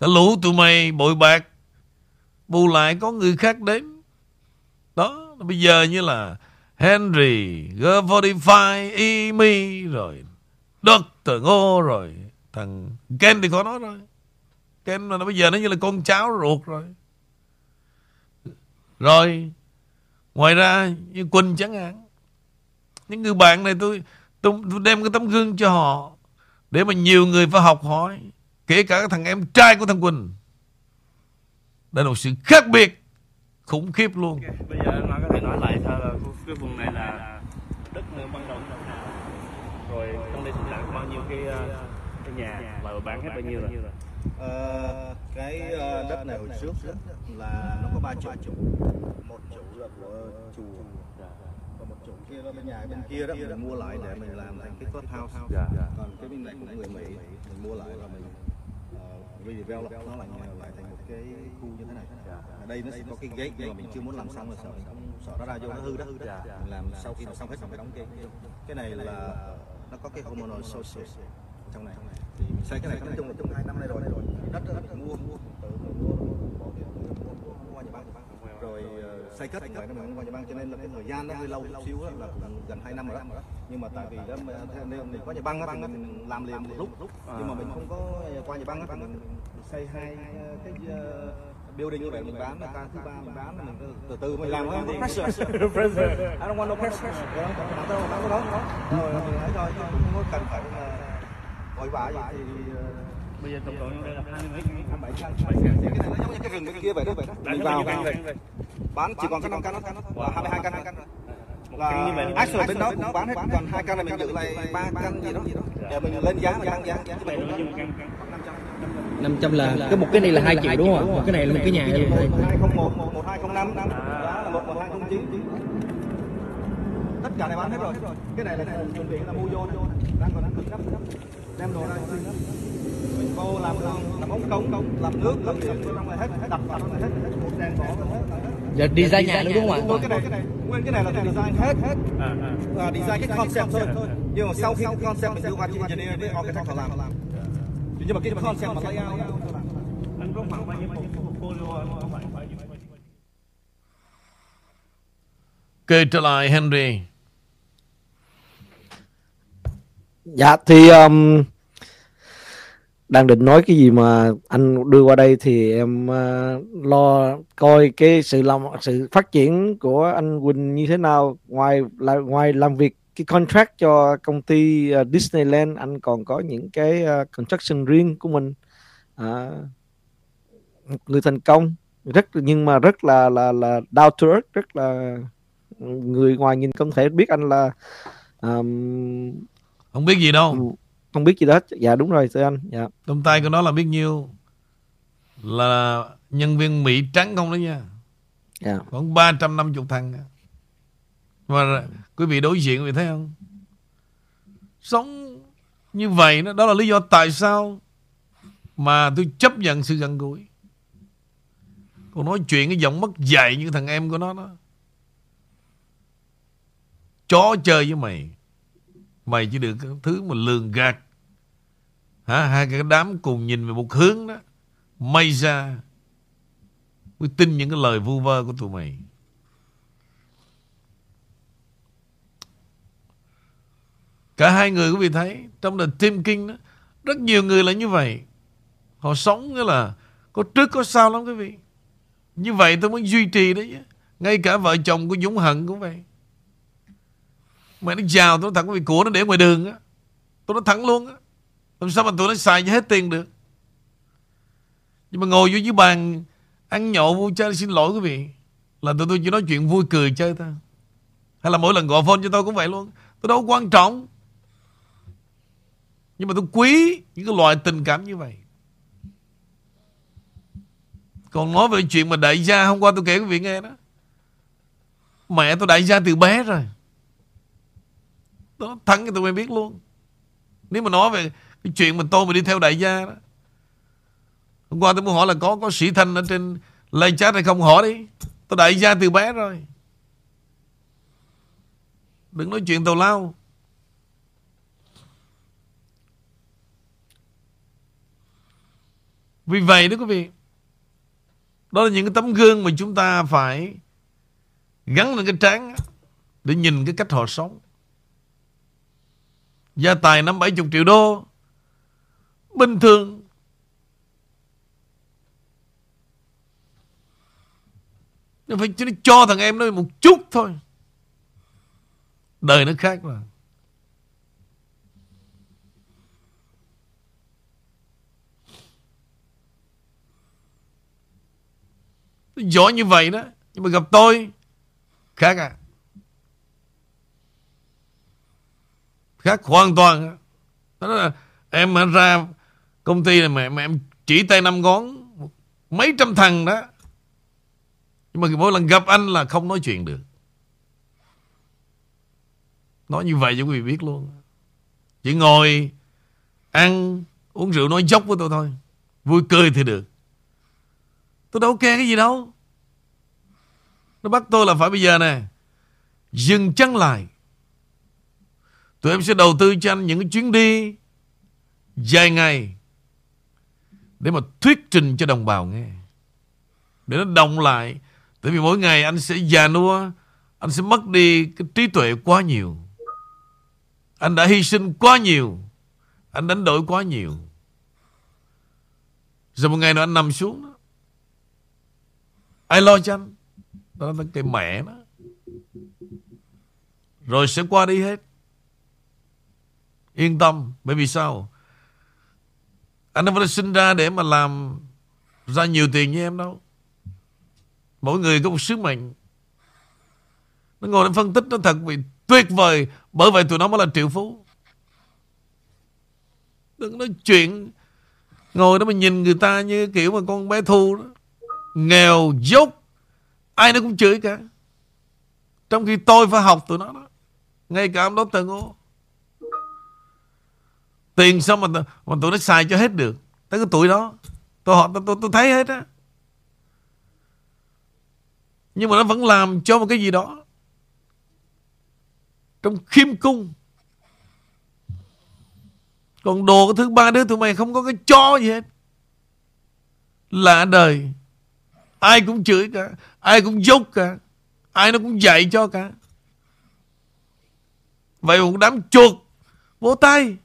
Cả lũ tụi mày bội bạc, bù lại có người khác đến. Đó, bây giờ như là Henry, G bốn mươi lăm, Imi rồi Doctor Ngô rồi thằng Ken thì có nó rồi. Ken mà nó bây giờ nó như là con cháu ruột rồi. Rồi ngoài ra như Quỳnh chẳng hạn, những người bạn này tôi tôi, tôi đem cái tấm gương cho họ để mà nhiều người phải học hỏi, kể cả cái thằng em trai của thằng Quỳnh. Đây là một sự khác biệt khủng khiếp luôn. Okay, bây giờ nó có thể nói lại sao là cái vùng này là đất nước ban đầu rồi, trong đây sinh sản bao nhiêu cái, cái nhà là bán hết bao nhiêu rồi? Ờ, cái uh, đất này hồi trước là nó có ba chủ, một chủ là của chùa và một chỗ kia là bên nhà bên kia đó, mình mua lại để mình làm thành cái clubhouse. Dạ. Còn cái bên này của người Mỹ, mình mua lại là mình redevelop nó lại lại thành một cái khu như thế này. Ở đây nó sẽ có cái gate nhưng mà mình chưa muốn làm xong là sợ sợ nó ra vô nó hư đó. Mình làm sau khi xong hết mình phải đóng cái cái này là nó có cái communal social trong này. Thì mình xây cái này nói chung là trong hai năm nay rồi rồi. Đất đất mua mua tự mua bỏ tiền mua nhà băng rồi xây cất lại nó mình qua nhà băng cho nên là cái thời gian nó hơi lâu một xíu là cũng gần hai năm rồi đó. Nhưng mà tại vì đó nên mình có nhà băng thì mình làm liền một lúc nhưng mà mình không có qua nhà băng thì mình xây hai cái building như vậy mình bán người ta thứ ba mình bán mình từ từ mình làm không có pressure. I don't want no pressure. Bạn đâu bạn có đó không? Rồi rồi không có cần phải vội vã vậy thì bây giờ tổng cộng đây là hai mươi mấy, hai mươi bảy cái này nó giống như cái rừng bên kia vậy đó vậy đó. Mình vào bán chỉ còn cái năm căn nó là hai mươi hai căn căn rồi. Là actually bên đó cũng bán hết còn hai căn này mình giữ lại ba căn gì đó để mình lên giá và tăng giá. năm trăm là cái một cái này là hai triệu đúng không? Cái này là một cái nhà luôn. một hai không một, một hai không năm, đó là một một hai không chín. Tất cả này bán hết rồi. Cái này là chuẩn bị là mua vô này. Đang còn đang được gấp gấp. Đem đồ ra mình vô làm đường, làm ống cống, làm nước, làm sập trong này hết, đập vào trong này hết, hết một đèn bỏ hết. Giờ design nhà nữa đúng không ạ? Cái này cái này nguyên cái này là design hết hết. Là design cái concept thôi. Nhưng mà sau khi cái concept mình đưa qua cho engineer với architect họ làm. Nhưng mà cái concept mà layout anh có khoảng bao nhiêu portfolio không phải phải gì. Kể trở lại Henry. Dạ thì um, đang định nói cái gì mà anh đưa qua đây thì em uh, lo coi cái sự làm sự phát triển của anh Quỳnh như thế nào. Ngoài là, ngoài làm việc cái contract cho công ty uh, Disneyland, anh còn có những cái uh, construction riêng của mình. À, người thành công rất nhưng mà rất là là là down to earth, rất là người ngoài nhìn không thể biết anh là um, không biết gì đâu, không biết gì đó. Dạ đúng rồi thưa anh. Dạ. Trong tay của nó là biết nhiêu là nhân viên Mỹ trắng không đó nha. Dạ. Khoảng ba trăm năm mươi thằng. Mà quý vị đối diện quý vị thấy không? Sống như vậy đó, đó là lý do tại sao mà tôi chấp nhận sự gần gũi. Còn nói chuyện cái giọng mất dạy như thằng em của nó đó. Chó chơi với mày, mày chỉ được cái thứ mà lường gạt. Hả? Hai cái đám cùng nhìn về một hướng đó. May ra mới tin những cái lời vu vơ của tụi mày. Cả hai người quý vị thấy trong The Team King đó, rất nhiều người là như vậy. Họ sống nghĩa là có trước có sau lắm quý vị. Như vậy tôi mới duy trì đấy chứ. Ngay cả vợ chồng của Dũng Hận cũng vậy. Mày nó giàu, tôi nói thẳng quý vị, của nó để ngoài đường á, tôi nói thẳng luôn á. Làm sao mà tụi nó xài hết tiền được. Nhưng mà ngồi vô dưới bàn ăn nhậu vui chơi, xin lỗi quý vị, là tụi tôi chỉ nói chuyện vui cười chơi thôi. Hay là mỗi lần gọi phone cho tôi cũng vậy luôn. Tôi đâu quan trọng. Nhưng mà tôi quý những cái loại tình cảm như vậy. Còn nói về chuyện mà đại gia, hôm qua tôi kể quý vị nghe đó. Mẹ tôi đại gia từ bé rồi. Nó thắng cho tụi mày biết luôn. Nếu mà nói về cái chuyện mà tôi mà đi theo đại gia đó. Hôm qua tôi muốn hỏi là có có sĩ Thanh ở trên live chat hay không, hỏi đi. Tôi đại gia từ bé rồi. Đừng nói chuyện tào lao. Vì vậy đó quý vị, đó là những cái tấm gương mà chúng ta phải gắn lên cái trán để nhìn cái cách họ sống. Gia tài năm bảy chục triệu đô bình thường. Nó phải nó cho thằng em nó một chút thôi, đời nó khác mà. Nó giỏi như vậy đó, nhưng mà gặp tôi khác à. Khác hoàn toàn. Đó là em ra công ty này mà, mà em chỉ tay năm ngón mấy trăm thằng đó. Nhưng mà mỗi lần gặp anh là không nói chuyện được. Nói như vậy cho quý vị biết luôn. Chỉ ngồi ăn, uống rượu nói dốc với tôi thôi, vui cười thì được. Tôi đâu kê cái gì đâu. Nó bắt tôi là phải bây giờ nè, dừng chân lại. Tụi em sẽ đầu tư cho anh những cái chuyến đi dài ngày để mà thuyết trình cho đồng bào nghe, để nó động lại. Tại vì mỗi ngày anh sẽ già nua, anh sẽ mất đi cái trí tuệ quá nhiều. Anh đã hy sinh quá nhiều, anh đánh đổi quá nhiều. Rồi một ngày nữa anh nằm xuống đó, ai lo cho anh? Đó là cái mẹ đó. Rồi sẽ qua đi hết. Yên tâm. Bởi vì sao? Anh đâu phải sinh ra để mà làm ra nhiều tiền như em đâu. Mỗi người có một sứ mệnh. Nó ngồi để phân tích, nó thật vì tuyệt vời. Bởi vậy tụi nó mới là triệu phú. Đừng nói chuyện ngồi đó mà nhìn người ta như kiểu mà con bé Thu đó, nghèo dốc, ai nó cũng chửi cả. Trong khi tôi phải học tụi nó đó. Ngay cả ông đó tờ ngô, tiền xong mà, mà tụi nó xài cho hết được. Tới cái tuổi đó Tôi họ tôi, tôi, tôi thấy hết á. Nhưng mà nó vẫn làm cho một cái gì đó trong khiêm cung. Còn đồ cái thứ ba đứa tụi mày không có cái cho gì hết. Lạ đời, ai cũng chửi cả, ai cũng dốc cả, ai nó cũng dạy cho cả. Vậy một đám chuột vỗ tay.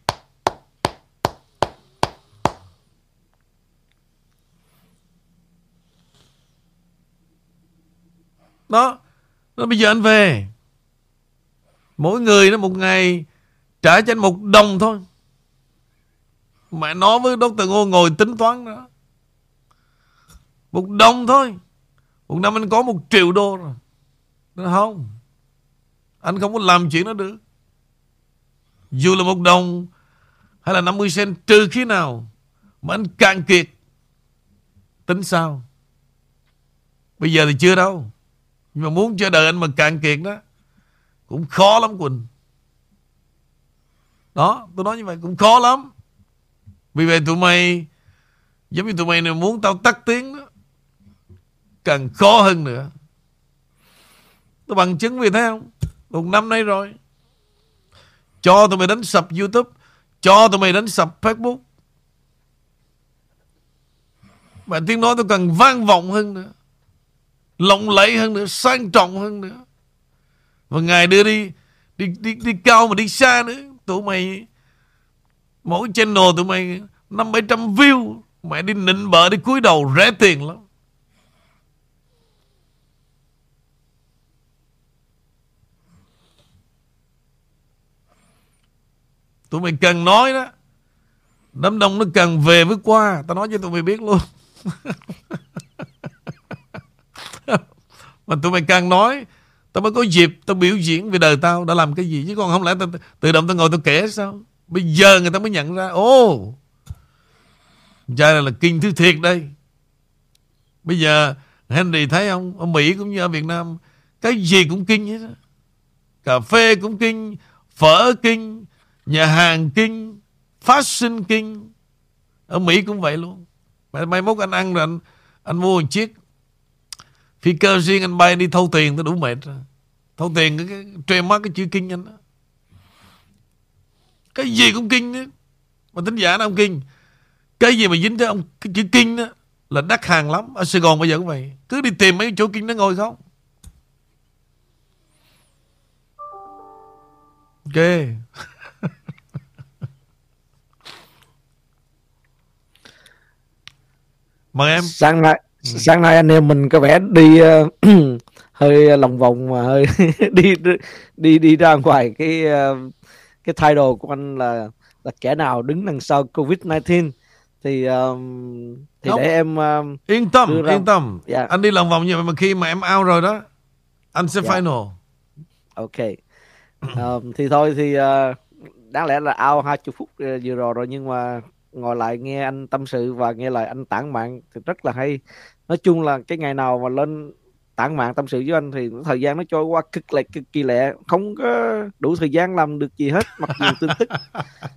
Đó. Nó bây giờ anh về, mỗi người nó một ngày trả cho anh một đồng thôi. Mẹ nó với Doctor Ngô ngồi tính toán đó. Một đồng thôi, một năm anh có một triệu đô rồi. Nó không, anh không có làm chuyện đó được. Dù là một đồng hay là năm mươi cent, trừ khi nào mà anh cạn kiệt tính sao. Bây giờ thì chưa đâu, nhưng mà muốn cho đời anh mà cạn kiệt đó cũng khó lắm Quỳnh. Đó, tôi nói như vậy cũng khó lắm. Vì vậy tụi mày, giống như tụi mày này muốn tao tắt tiếng đó, càng khó hơn nữa. Tôi bằng chứng vì thế không? Một năm nay rồi, cho tụi mày đánh sập YouTube, cho tụi mày đánh sập Facebook, mà tiếng nói tôi càng vang vọng hơn nữa, lộng lẫy hơn nữa, sang trọng hơn nữa. Và ngày đưa đi đi, đi đi cao mà đi xa nữa. Tụi mày mỗi channel tụi mày năm bảy trăm view, mày đi nịnh bợ đi cúi đầu rẻ tiền lắm. Tụi mày cần nói đó, đám đông nó cần về với qua. Tao nói cho tụi mày biết luôn. Mà tụi mày càng nói, tao mới có dịp tao biểu diễn về đời tao đã làm cái gì. Chứ còn không lẽ tao tự động tao ngồi tao kể sao? Bây giờ người ta mới nhận ra, ô oh, trai này là kinh thứ thiệt đây. Bây giờ Henry thấy không, ở Mỹ cũng như ở Việt Nam, cái gì cũng kinh hết. Cà phê cũng kinh, phở kinh, nhà hàng kinh, phát sinh kinh. Ở Mỹ cũng vậy luôn. Mai, mai mốt anh ăn rồi anh, anh mua một chiếc phi cơ riêng, anh bay đi thâu tiền, tôi đủ mệt rồi. Thâu tiền cái, cái treo mắt cái chữ kinh anh đó. Cái gì cũng kinh đó. Mà tính giả nó không kinh. Cái gì mà dính tới ông cái chữ kinh đó là đắt hàng lắm. Ở Sài Gòn bây giờ cũng vậy, cứ đi tìm mấy chỗ kinh nó ngồi không. Ok. Mời em. Sáng nay sáng nay anh em mình có vẻ đi uh, hơi lòng vòng mà hơi đi đi đi ra ngoài cái uh, cái title của anh là là kẻ nào đứng đằng sau covid mười chín thì uh, thì không. Để em uh, yên tâm ra... yên tâm yeah. Anh đi lòng vòng như vậy mà khi mà em out rồi đó anh sẽ yeah. Final ok. Uh, thì thôi thì uh, đáng lẽ là out hai chục phút vừa rồi rồi, nhưng mà ngồi lại nghe anh tâm sự và nghe lại anh tản mạn thì rất là hay. Nói chung là cái ngày nào mà lên tản mạn tâm sự với anh thì thời gian nó trôi qua cực lẹ, cực kỳ lẹ, không có đủ thời gian làm được gì hết, mặc nhiều tin tức,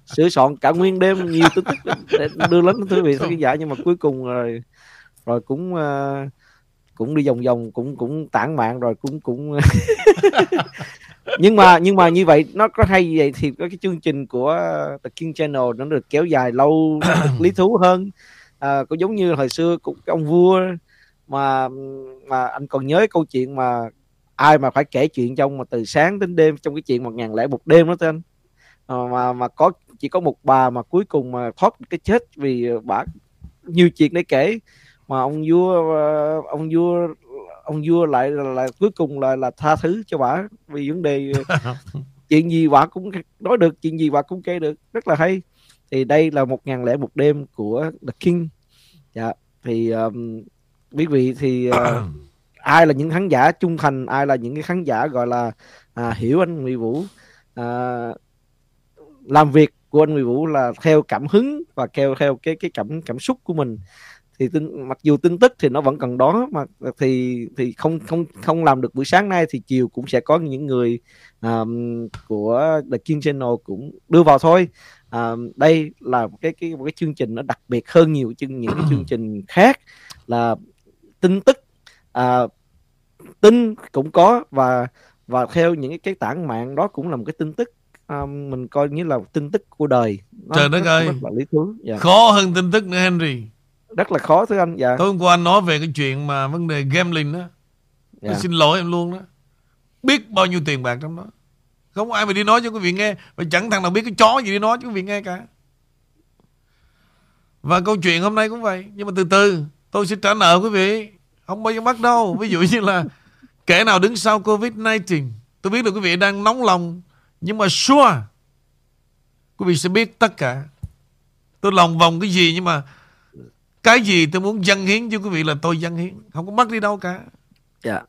sửa soạn cả nguyên đêm nhiều tin tức để đưa đến thưa quý vị khán giả, nhưng mà cuối cùng rồi rồi cũng cũng đi vòng vòng, cũng cũng tản mạn rồi cũng cũng nhưng mà nhưng mà như vậy nó có hay gì vậy, thì có cái chương trình của The King Channel nó được kéo dài lâu, lý thú hơn. À, có giống như hồi xưa cũng cái ông vua mà mà anh còn nhớ câu chuyện mà ai mà phải kể chuyện trong mà từ sáng đến đêm trong cái chuyện một ngàn lẻ một đêm đó tên, à, mà mà có chỉ có một bà mà cuối cùng mà thoát cái chết vì bà nhiều chuyện để kể, mà ông vua ông vua ông vua lại là, là cuối cùng là là tha thứ cho bà vì vấn đề chuyện gì bà cũng nói được, chuyện gì bà cũng kể được, rất là hay. Thì đây là một ngàn lẻ một đêm của The King. Dạ, thì um, quý vị thì uh, ai là những khán giả trung thành, ai là những cái khán giả gọi là à, hiểu anh Nguyễn Vũ, à, làm việc của anh Nguyễn Vũ là theo cảm hứng và theo theo cái cái cảm cảm xúc của mình. Thì tin, mặc dù tin tức thì nó vẫn còn đó, mà thì thì không không không làm được buổi sáng nay thì chiều cũng sẽ có những người um, của The King Channel cũng đưa vào thôi. À, đây là một cái cái một cái chương trình nó đặc biệt hơn nhiều chương những cái chương trình khác, là tin tức, à, tin cũng có và và theo những cái tảng mạng đó cũng là một cái tin tức, à, mình coi như là tin tức của đời. Nó, trời đất ơi, dạ, khó hơn tin tức nữa Henry, rất là khó thưa anh. Dạ, tối hôm qua anh nói về cái chuyện mà vấn đề gambling đó, dạ, tôi xin lỗi em luôn đó, biết bao nhiêu tiền bạc trong đó không ai mà đi nói cho quý vị nghe, và chẳng thằng nào biết cái chó gì đi nói cho quý vị nghe cả. Và câu chuyện hôm nay cũng vậy, nhưng mà từ từ tôi sẽ trả nợ quý vị, không bao giờ bắt đâu. Ví dụ như là kẻ nào đứng sau covid mười chín, tôi biết là quý vị đang nóng lòng, nhưng mà sure quý vị sẽ biết tất cả tôi lòng vòng cái gì, nhưng mà cái gì tôi muốn dâng hiến cho quý vị là tôi dâng hiến, không có bắt đi đâu cả. Dạ, yeah.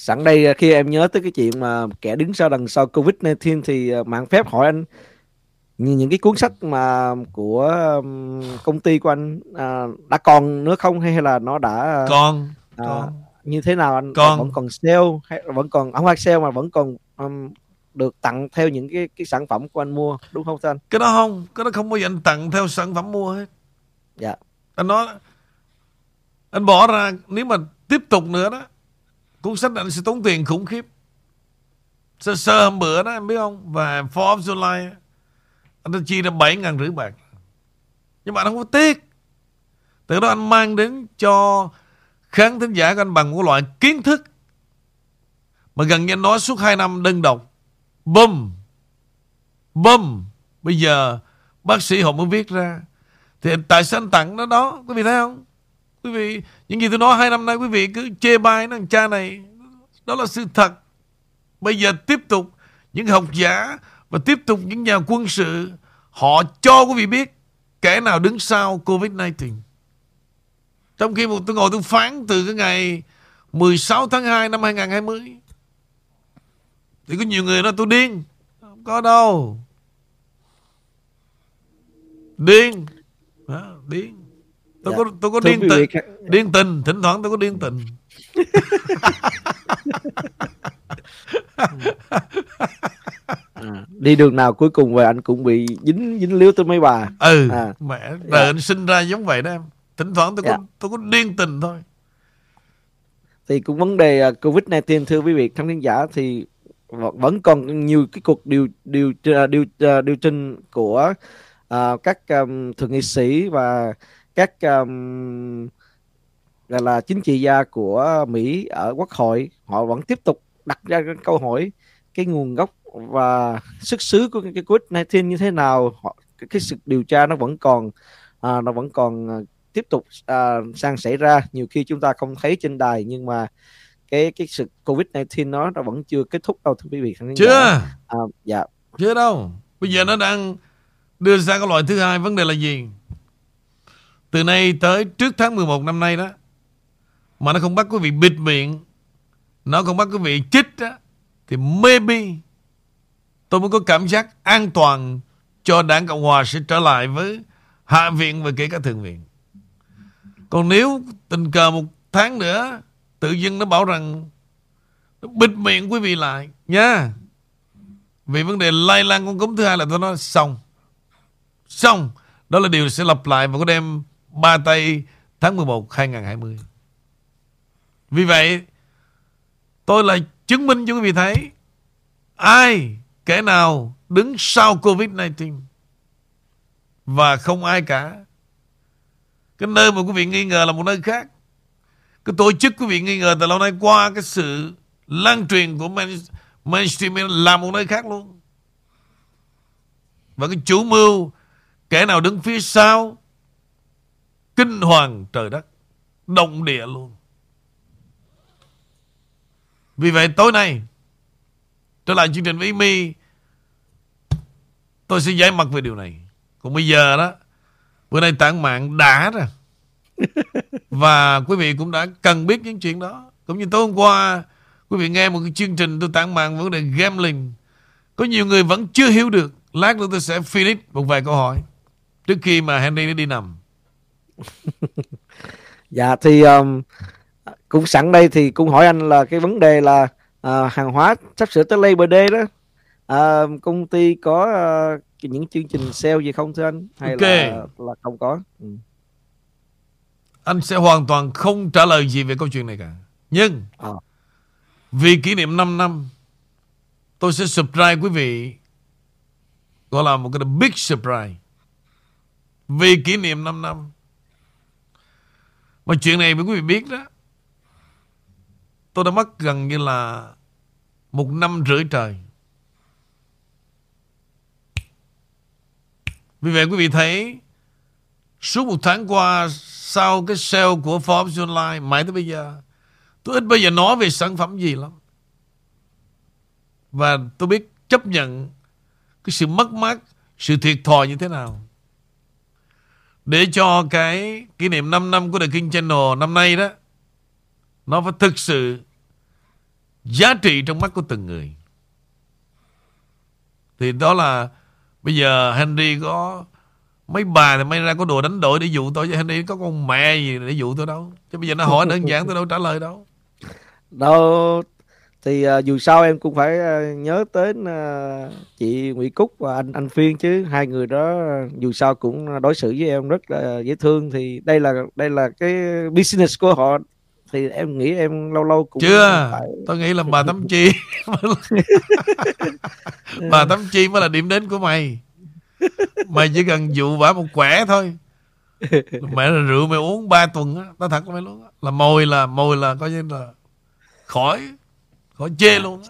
Sẵn đây khi em nhớ tới cái chuyện mà kẻ đứng sau đằng sau covid mười chín thì mạng phép hỏi anh, những cái cuốn sách mà của công ty của anh à, đã còn nữa không, hay là nó đã còn, à, còn. Như thế nào anh, còn. Vẫn còn sale hay vẫn còn không phải sale mà vẫn còn um, được tặng theo những cái cái sản phẩm của anh mua đúng không anh? Cái đó không, cái đó không bao giờ anh tặng theo sản phẩm mua hết. Dạ. Anh nói anh bỏ ra, nếu mà tiếp tục nữa đó cuốn sách này sẽ tốn tiền khủng khiếp. Sơ sơ hôm bữa đó em biết không, và Forbes Online anh đã chi ra bảy ngàn rưỡi bạc, nhưng mà anh không có tiếc. Từ đó anh mang đến cho khán thính giả của anh bằng một loại kiến thức mà gần như anh nói suốt hai năm đơn độc. Bum Bum Bây giờ bác sĩ họ mới viết ra. Thì tại sao anh tặng nó đó, quý vị thấy không? Quý vị, những gì tôi nói hai năm nay quý vị cứ chê bai nó, cha này, đó là sự thật. Bây giờ tiếp tục những học giả và tiếp tục những nhà quân sự, họ cho quý vị biết kẻ nào đứng sau covid mười chín. Trong khi một tôi ngồi tôi phán từ cái ngày mười sáu tháng hai năm hai nghìn không trăm hai mươi, thì có nhiều người nói tôi điên. Không có đâu. Điên à, Điên Tôi, dạ. có, tôi có điên tình, các... điên tình, thỉnh thoảng tôi có điên tình. À, đi đường nào cuối cùng về anh cũng bị dính dính líu tới mấy bà. Ừ, à, mẹ, đời dạ. Anh sinh ra giống vậy đó em. Thỉnh thoảng tôi, dạ. có, tôi có điên tình thôi. Thì cũng vấn đề covid mười chín thưa quý vị khán giả, thì vẫn còn nhiều cái cuộc điều điều điều, điều, điều chỉnh của uh, các um, thượng nghị sĩ và các um, là, là chính trị gia của Mỹ ở Quốc hội. Họ vẫn tiếp tục đặt ra cái câu hỏi cái nguồn gốc và xuất xứ của cái covid mười chín như thế nào. Họ, cái, cái sự điều tra nó vẫn còn à, nó vẫn còn tiếp tục à, sang xảy ra. Nhiều khi chúng ta không thấy trên đài, nhưng mà cái cái sự covid mười chín nó, nó vẫn chưa kết thúc đâu thưa quý vị. Chưa. À, dạ. Chưa đâu. Bây giờ nó đang đưa ra cái loại thứ hai. Vấn đề là gì? Từ nay tới trước tháng mười một năm nay đó, mà nó không bắt quý vị bịt miệng, nó không bắt quý vị chích đó, thì maybe tôi mới có cảm giác an toàn cho Đảng Cộng Hòa sẽ trở lại với Hạ viện và kể cả Thượng viện. Còn nếu tình cờ một tháng nữa tự dưng nó bảo rằng nó bịt miệng quý vị lại nha. Vì vấn đề lây lan con cúm thứ hai là tôi nói xong. Xong. Đó là điều sẽ lặp lại vào cái đêm ba tây tháng mười một năm hai nghìn không trăm hai mươi. Vì vậy tôi lại chứng minh cho quý vị thấy ai, kẻ nào đứng sau Covid mười chín và không ai cả. Cái nơi mà quý vị nghi ngờ là một nơi khác. Cái tổ chức quý vị nghi ngờ từ lâu nay qua cái sự lan truyền của mainstream là một nơi khác luôn. Và cái chủ mưu, kẻ nào đứng phía sau, kinh hoàng trời đất, động địa luôn. Vì vậy tối nay trở lại chương trình với Mi, tôi sẽ giải mật về điều này. Còn bây giờ đó, bữa nay tảng mạng đã rồi, và quý vị cũng đã cần biết những chuyện đó. Cũng như tối hôm qua, quý vị nghe một cái chương trình tôi tảng mạng vấn đề gambling. Có nhiều người vẫn chưa hiểu được. Lát nữa tôi sẽ finish một vài câu hỏi trước khi mà Henry đi nằm. Dạ thì um, cũng sẵn đây thì cũng hỏi anh là cái vấn đề là uh, hàng hóa sắp sửa tới Labor Day đó, uh, công ty có uh, những chương trình sale gì không thưa anh? Hay okay. là, là không có? Ừ. Anh sẽ hoàn toàn không trả lời gì về câu chuyện này cả. Nhưng à. vì kỷ niệm năm năm, tôi sẽ subscribe quý vị, gọi là một cái big surprise. Vì kỷ niệm năm năm, mà chuyện này với quý vị biết đó, tôi đã mất gần như là một năm rưỡi trời. Vì vậy quý vị thấy suốt một tháng qua, sau cái sale của Forbes Online mãi tới bây giờ, tôi ít bây giờ nói về sản phẩm gì lắm. Và tôi biết chấp nhận cái sự mất mát, sự thiệt thòi như thế nào để cho cái kỷ niệm năm năm của The King Channel năm nay đó, nó phải thực sự giá trị trong mắt của từng người. Thì đó là bây giờ Henry có mấy bà thì may ra có đồ đánh đổi để dụ tôi, chứ Henry có con mẹ gì để dụ tôi đâu. Chứ bây giờ nó hỏi đơn giản tôi đâu trả lời đâu. Đâu thì uh, dù sao em cũng phải uh, nhớ tới uh, chị Nguyễn Cúc và anh anh Phiên chứ. Hai người đó uh, dù sao cũng đối xử với em rất là uh, dễ thương. Thì đây là đây là cái business của họ, thì em nghĩ em lâu lâu cũng chưa phải... Tôi nghĩ là bà Tấm Chi bà Tấm Chi mới là điểm đến của mày. Mày chỉ cần dụ vả một quẻ thôi, mẹ là rượu mày uống ba tuần á, tao thật mày luôn á, là mồi là mồi là coi như là khỏi khỏi chê luôn á.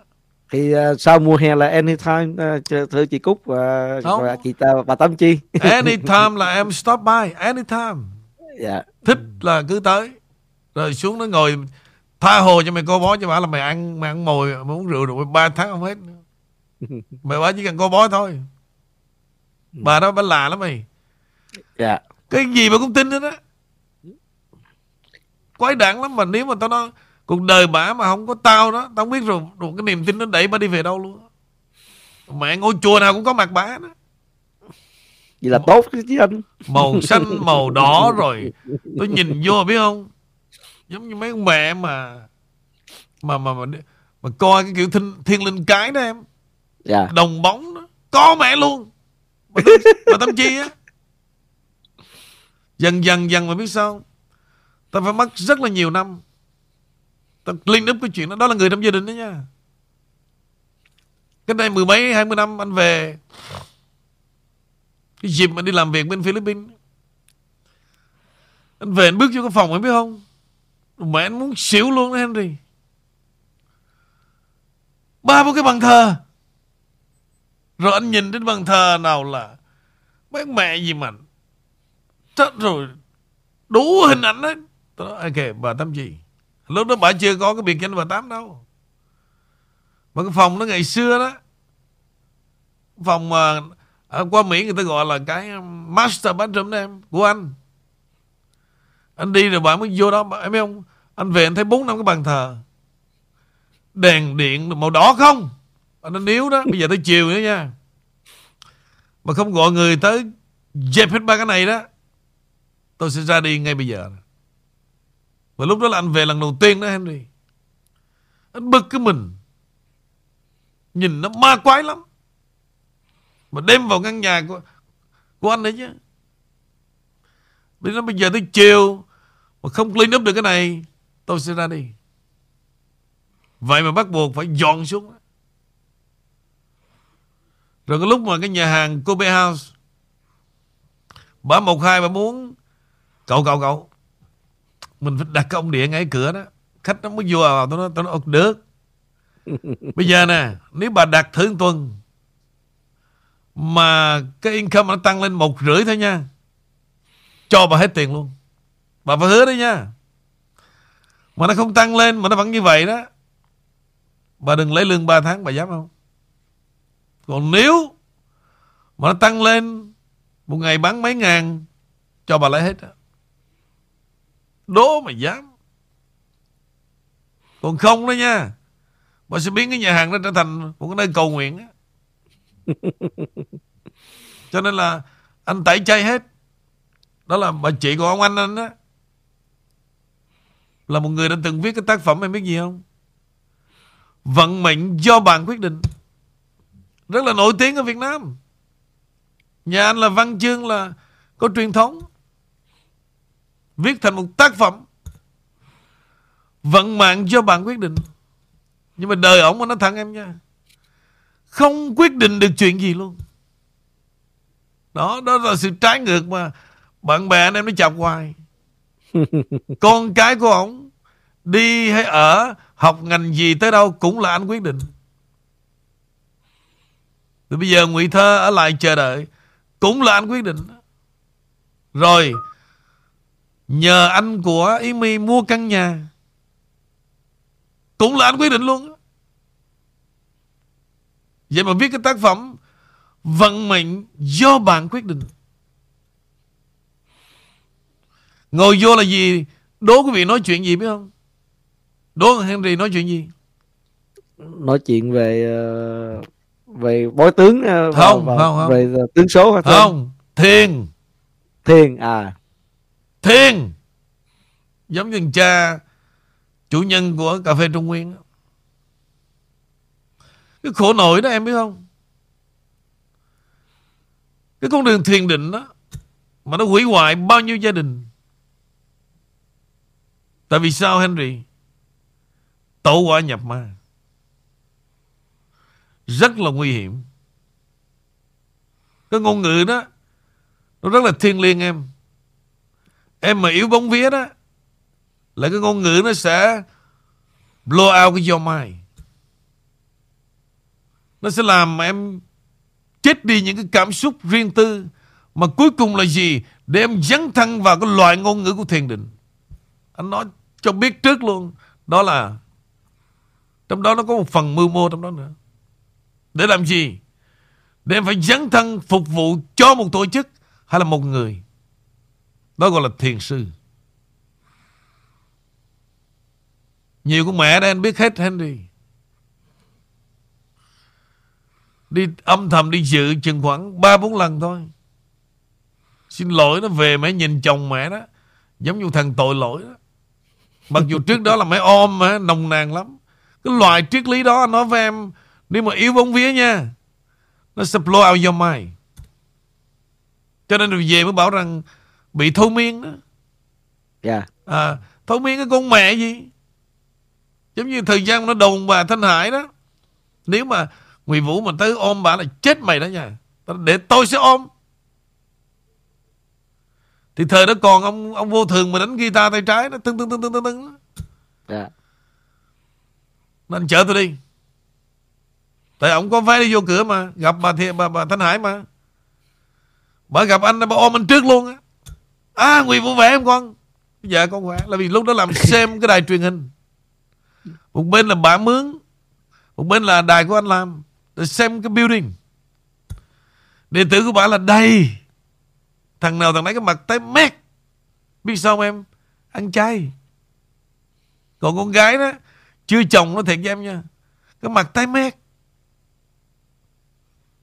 Thì uh, sau mùa hè là anytime uh, thưa chị Cúc và, và chị ta bà Tấm Chi. Anytime là em stop by anytime. Yeah. Thích là cứ tới. Rồi xuống nó ngồi tha hồ cho mày, co bó cho bà là mày ăn, mày ăn mồi, mày uống rượu rồi ba tháng không hết. Mày bà chỉ cần co bó thôi. Bà đó bà lạ lắm mày. Dạ. Cái gì mà cũng tin hết á. Quái đản lắm, mà nếu mà tao nói cuộc đời bà mà không có tao đó, tao không biết rồi, rồi cái niềm tin nó đẩy bà đi về đâu luôn. Mẹ ngôi chùa nào cũng có mặt bà đó. Vậy là tốt chứ anh. Màu xanh, màu đỏ rồi. Tôi nhìn vô biết không? Giống như mấy ông mẹ mà mà mà mà, mà coi cái kiểu thiên, thiên linh cái đó em. Yeah. Đồng bóng đó, có mẹ luôn. Mà, tâm, mà Tâm Chi á. Dần dần dần mà biết sao, ta phải mất rất là nhiều năm ta clean up cái chuyện đó. Đó là người trong gia đình đó nha. Cách đây mười mấy hai mươi năm anh về cái dịp mà đi làm việc bên Philippines, anh về anh bước vô cái phòng anh biết không, mẹ anh muốn xỉu luôn đó Henry. Ba bốn cái bàn thờ. Rồi anh nhìn đến bàn thờ nào là mấy mẹ gì mà chết rồi, đủ hình ảnh đấy. Tôi nói ok bà Tám gì, lúc đó bà chưa có cái biệt danh bà Tám đâu. Mà cái phòng nó ngày xưa đó, phòng mà qua Mỹ người ta gọi là cái master bedroom đó em, của anh. Anh đi rồi bà mới vô đó, em biết không? Anh về anh thấy bốn năm cái bàn thờ, đèn điện màu đỏ không? Anh nói níu đó, bây giờ tới chiều nữa nha. Mà không gọi người tới dẹp hết ba cái này đó, tôi sẽ ra đi ngay bây giờ. Và lúc đó là anh về lần đầu tiên đó Henry. Anh bực cái mình, nhìn nó ma quái lắm, mà đem vào ngăn nhà của, của anh đấy chứ. Bây giờ, bây giờ tới chiều mà không clean up được cái này, tôi sẽ ra đi. Vậy mà bắt buộc phải dọn xuống. Rồi cái lúc mà cái nhà hàng Kobe House, bà một hai bà muốn cậu cậu cậu mình phải đặt cái ông địa ngay cửa đó, khách nó mới vô vào. Tôi nói, tôi nói được. Bây giờ nè, nếu bà đặt thử một tuần mà cái income nó tăng lên một rưỡi thôi nha, cho bà hết tiền luôn. Bà phải hứa đấy nha. Mà nó không tăng lên, mà nó vẫn như vậy đó, bà đừng lấy lương ba tháng, bà dám không? Còn nếu mà nó tăng lên, một ngày bán mấy ngàn, cho bà lấy hết đó. Đố mà dám. Còn không đó nha, bà sẽ biến cái nhà hàng đó trở thành một cái nơi cầu nguyện đó. Cho nên là anh tẩy chay hết. Đó là bà chị của ông anh anh đó, là một người đã từng viết cái tác phẩm em biết gì không? Vận mệnh do bạn quyết định, rất là nổi tiếng ở Việt Nam. Nhà anh là văn chương, là có truyền thống, viết thành một tác phẩm vận mạng do bạn quyết định. Nhưng mà đời ổng, anh nói thẳng em nha, không quyết định được chuyện gì luôn. Đó, đó là sự trái ngược mà bạn bè anh em nó chọc hoài. Con cái của ổng đi hay ở, học ngành gì tới đâu cũng là anh quyết định. Rồi bây giờ ngụy thơ ở lại chờ đợi cũng là anh quyết định. Rồi nhờ anh của Ý My mua căn nhà cũng là anh quyết định luôn. Vậy mà viết cái tác phẩm vận mệnh do bạn quyết định. Ngồi vô là gì? Đố quý vị nói chuyện gì biết không? Đố Henry nói chuyện gì? Nói chuyện về về bói tướng không? Và, không, và, không. Về tướng số hay không? Không, thiền. Thiền à? Thiền. Giống như cha chủ nhân của cà phê Trung Nguyên. Cái khổ nổi đó em biết không? Cái con đường thiền định đó mà nó hủy hoại bao nhiêu gia đình. Tại vì sao Henry? Tẩu quả nhập ma, rất là nguy hiểm. Cái ngôn ngữ đó nó rất là thiêng liêng em. Em mà yếu bóng vía đó là cái ngôn ngữ nó sẽ blow out cái your mind. Nó sẽ làm mà em chết đi những cái cảm xúc riêng tư, mà cuối cùng là gì? Để em dấn thân vào cái loại ngôn ngữ của thiền định. Anh nói cho biết trước luôn, đó là trong đó nó có một phần mưu mô trong đó nữa. Để làm gì? Để em phải dấn thân phục vụ cho một tổ chức hay là một người. Đó gọi là thiền sư. Nhiều con mẹ đây anh biết hết Henry, đi âm thầm đi dự chừng khoảng ba bốn lần thôi. Xin lỗi nó về mẹ nhìn chồng mẹ đó giống như thằng tội lỗi đó. Mặc dù trước đó là mẹ ôm mẹ nồng nàn lắm. Cái loại triết lý đó anh nói với em, nếu mà yếu bóng vía nha, nó sẽ blow out your mind. Cho nên về mới bảo rằng bị thâu miên đó. Yeah. À, thâu miên cái con mẹ gì. Giống như thời gian nó đồn bà Thanh Hải đó, nếu mà Nguyễn Vũ mà tới ôm bà là chết mày đó nha, để tôi sẽ ôm. Thì thời đó còn ông ông vô thường mà đánh guitar tay trái nó tưng tưng tưng tưng tưng tưng. Yeah. Nên chở tôi đi, tại ông có vé đi vô cửa mà. Gặp bà thì bà, bà Thanh Hải mà, bà gặp anh bà ôm anh trước luôn á. À, Nguyễn Vũ khỏe em con? Dạ con khỏe. Là vì lúc đó làm xem cái đài truyền hình, một bên là bà mướn, một bên là đài của anh làm, để xem cái building. Đệ tử của bà là đầy, thằng nào thằng nấy cái mặt tái mét. Biết sao không em? Ăn chay. Còn con gái đó chưa chồng, nó thiệt với em nha, cái mặt tái mét,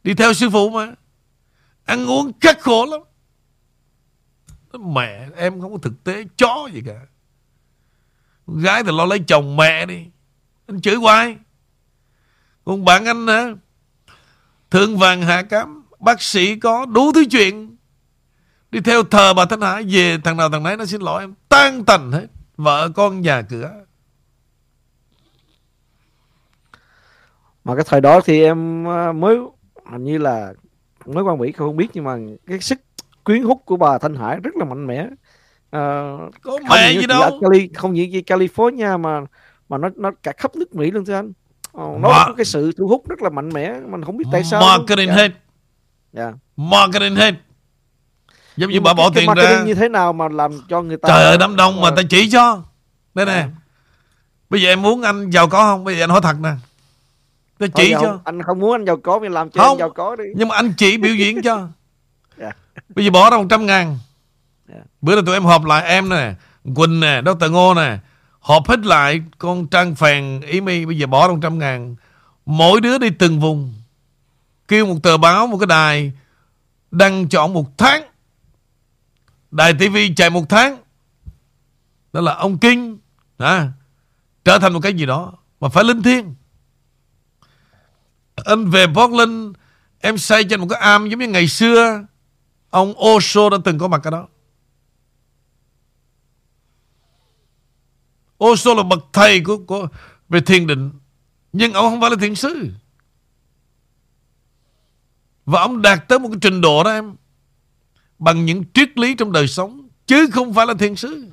đi theo sư phụ mà ăn uống khắc khổ lắm. Mẹ em không có thực tế chó gì cả. Con gái thì lo lấy chồng mẹ đi. Anh chửi hoài. Còn bạn anh hả? Thượng vàng hạ cám, bác sĩ có đủ thứ chuyện. Đi theo thờ bà Thanh Hải về, thằng nào thằng nấy nó xin lỗi em tan tành hết. Vợ con nhà cửa. Mà cái thời đó thì em mới hình như là mới qua Mỹ không biết, nhưng mà cái sức quyến hút của bà Thanh Hải rất là mạnh mẽ. Uh, Có mẹ gì đâu. Ở Cali, không chỉ như California mà mà nó nó cả khắp nước Mỹ luôn thưa anh. Uh, nó Mar- có cái sự thu hút rất là mạnh mẽ, mình không biết tại sao. Marketing hết. Dạ. Yeah. Marketing hết. Giống như bà bỏ cái, tiền cái ra. Như thế nào mà làm cho người ta. Trời ơi đám đông uh, mà ta chỉ cho. Đây nè. Uh. Bây giờ em muốn anh giàu có không? Bây giờ anh hỏi thật nè. Tôi chỉ cho không, anh không muốn anh giàu có, mình làm cho không, anh giàu có đi. Nhưng mà anh chỉ biểu diễn cho. Yeah. Bây giờ bỏ ra một trăm ngàn. Yeah. Bữa nay tụi em họp lại, em nè, Quỳnh nè, Doctor Ngô nè, họp hết lại con Trang Phèn Ý Mi. Bây giờ bỏ ra một trăm ngàn, mỗi đứa đi từng vùng, kêu một tờ báo, một cái đài, đăng chọn một tháng. Đài ti vi chạy một tháng. Đó là ông Kinh à, trở thành một cái gì đó mà phải linh thiêng. Anh về Portland, em xây trên một cái am giống như ngày xưa ông Osho đã từng có mặt ở đó. Osho là bậc thầy của, của về thiền định, nhưng ông không phải là thiền sư. Và ông đạt tới một cái trình độ đó em, bằng những triết lý trong đời sống, chứ không phải là thiền sư.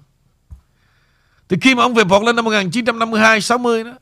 Thì khi mà ông về Portland năm một nghìn chín trăm năm mươi hai, sáu mươi đó,